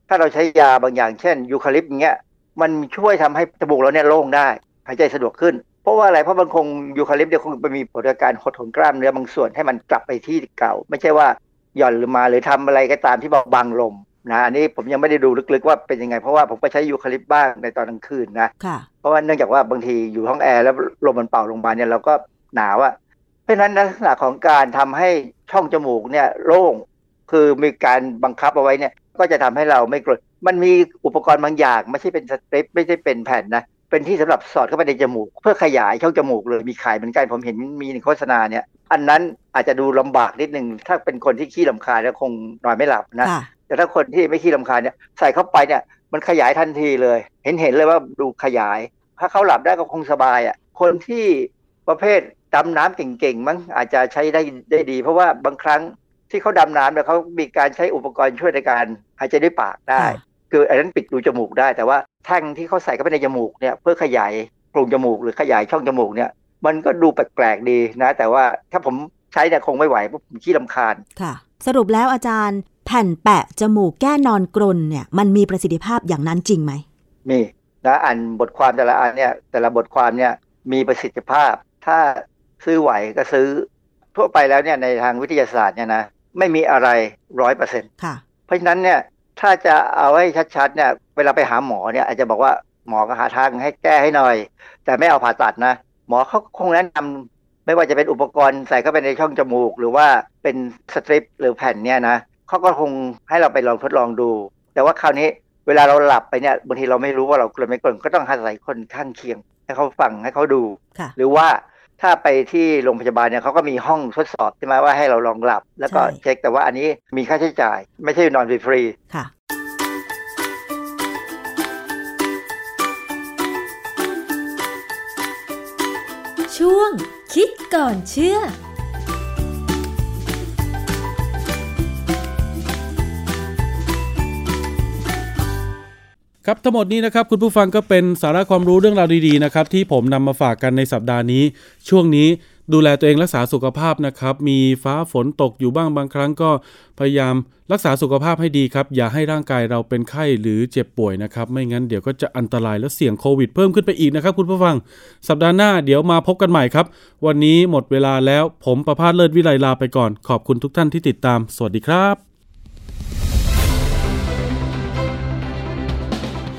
ถ้าเราใช้ยาบางอย่างเช่นยูคาลิปต์เงี้ยมันช่วยทำให้จมูกเราเนี่ยโล่งได้หายใจสะดวกขึ้น เพราะว่าอะไรเพราะมันคงยูคาลิปเนี่ยคงมีปรากฏการณ์หดถอนกล้ามเนื้อบางส่วนให้มันกลับไปที่เก่าไม่ใช่ว่าหย่อนหรือมาหรือทำอะไรก็ตามที่บอกบังลมนะอันนี้ผมยังไม่ได้ดูลึกๆว่าเป็นยังไงเพราะว่าผมก็ใช้ยูคาลิปบ้างในตอนกลางคืนนะเพราะว่าเนื่องจากว่าบางทีอยู่ห้องแอร์แล้วลมมันเป่าลงมาเนี่ยเราก็หนาวอะเพราะฉะนั้นลักษณะของการทำให้ช่องจมูกเนี่ยโล่งคือมีการบังคับเอาไว้เนี่ยก็จะทำให้เราไม่กลัวมันมีอุปกรณ์บางอย่างไม่ใช่เป็นสตริปไม่ใช่เป็นแผ่นนะเป็นที่สำหรับสอดเข้าไปในจมูกเพื่อขยายช่องจมูกเลยมีขายเหมือนกันผมเห็นมีในโฆษณาเนี่ยอันนั้นอาจจะดูลำบากนิดนึงถ้าเป็นคนที่ขี้รำคาญแล้วคงนอนไม่หลับนะแต่ถ้าคนที่ไม่ขี้รำคาญเนี่ยใส่เข้าไปเนี่ยมันขยายทันทีเลยเห็นเห็นเลยว่าดูขยายถ้าเขาหลับได้ก็คงสบายอ่ะคนที่ประเภทดำน้ำเก่งๆมั้งอาจจะใช้ได้ได้ดีเพราะว่าบางครั้งที่เขาดำน้ำเนี่ยเขามีการใช้อุปกรณ์ช่วยในการหายใจด้วยปากได้คืออันนั้นปิดรูจมูกได้แต่ว่าแท่งที่เขาใส่เข้าไปในจมูกเนี่ยเพื่อขยายโพรงจมูกหรือขยายช่องจมูกเนี่ยมันก็ดูแปลกๆดีนะแต่ว่าถ้าผมใช้เนี่ยคงไม่ไหวเพราะผมขี้รำคาญค่ะสรุปแล้วอาจารย์แผ่นแปะจมูกแก้นอนกรนเนี่ยมันมีประสิทธิภาพอย่างนั้นจริงไหมมีนะอ่านบทความแต่ละอันเนี่ยแต่ละบทความเนี่ยมีประสิทธิภาพถ้าซื้อไหวก็ซื้อทั่วไปแล้วเนี่ยในทางวิทยาศาสตร์เนี่ยนะไม่มีอะไรร้อยเปอร์เซ็นต์ค่ะเพราะฉะนั้นเนี่ยถ้าจะเอาให้ชัดๆเนี่ยเวลาไปหาหมอเนี่ยอาจจะบอกว่าหมอก็หาทางให้แก้ให้หน่อยแต่ไม่เอาผ่าตัดนะหมอเขาคงแนะนำไม่ว่าจะเป็นอุปกรณ์ใส่เข้าไปในช่องจมูกหรือว่าเป็นสตริปหรือแผ่นเนี่ยนะเขาก็คงให้เราไปลองทดลองดูแต่ว่าคราวนี้เวลาเราหลับไปเนี่ยบางทีเราไม่รู้ว่าเรากลืนไม่กลืนก็ต้องอาศัยคนข้างเคียงให้เขาฟังให้เขาดูหรือว่าถ้าไปที่โรงพยาบาลเนี่ยเขาก็มีห้องทดสอบใช่ไหมว่าให้เราลองหลับแล้วก็เช็คแต่ว่าอันนี้มีค่าใช้จ่ายไม่ใช่นอนฟรีๆค่ะช่วงคิดก่อนเชื่อครับทั้งหมดนี้นะครับคุณผู้ฟังก็เป็นสาระความรู้เรื่องราวดีๆนะครับที่ผมนำมาฝากกันในสัปดาห์นี้ช่วงนี้ดูแลตัวเองรักษาสุขภาพนะครับมีฟ้าฝนตกอยู่บ้างบางครั้งก็พยายามรักษาสุขภาพให้ดีครับอย่าให้ร่างกายเราเป็นไข้หรือเจ็บป่วยนะครับไม่งั้นเดี๋ยวก็จะอันตรายและเสี่ยงโควิดเพิ่มขึ้นไปอีกนะครับคุณผู้ฟังสัปดาห์หน้าเดี๋ยวมาพบกันใหม่ครับวันนี้หมดเวลาแล้วผมประภาสเลิศวิไลลาไปก่อนขอบคุณทุกท่านที่ติดตามสวัสดีครับ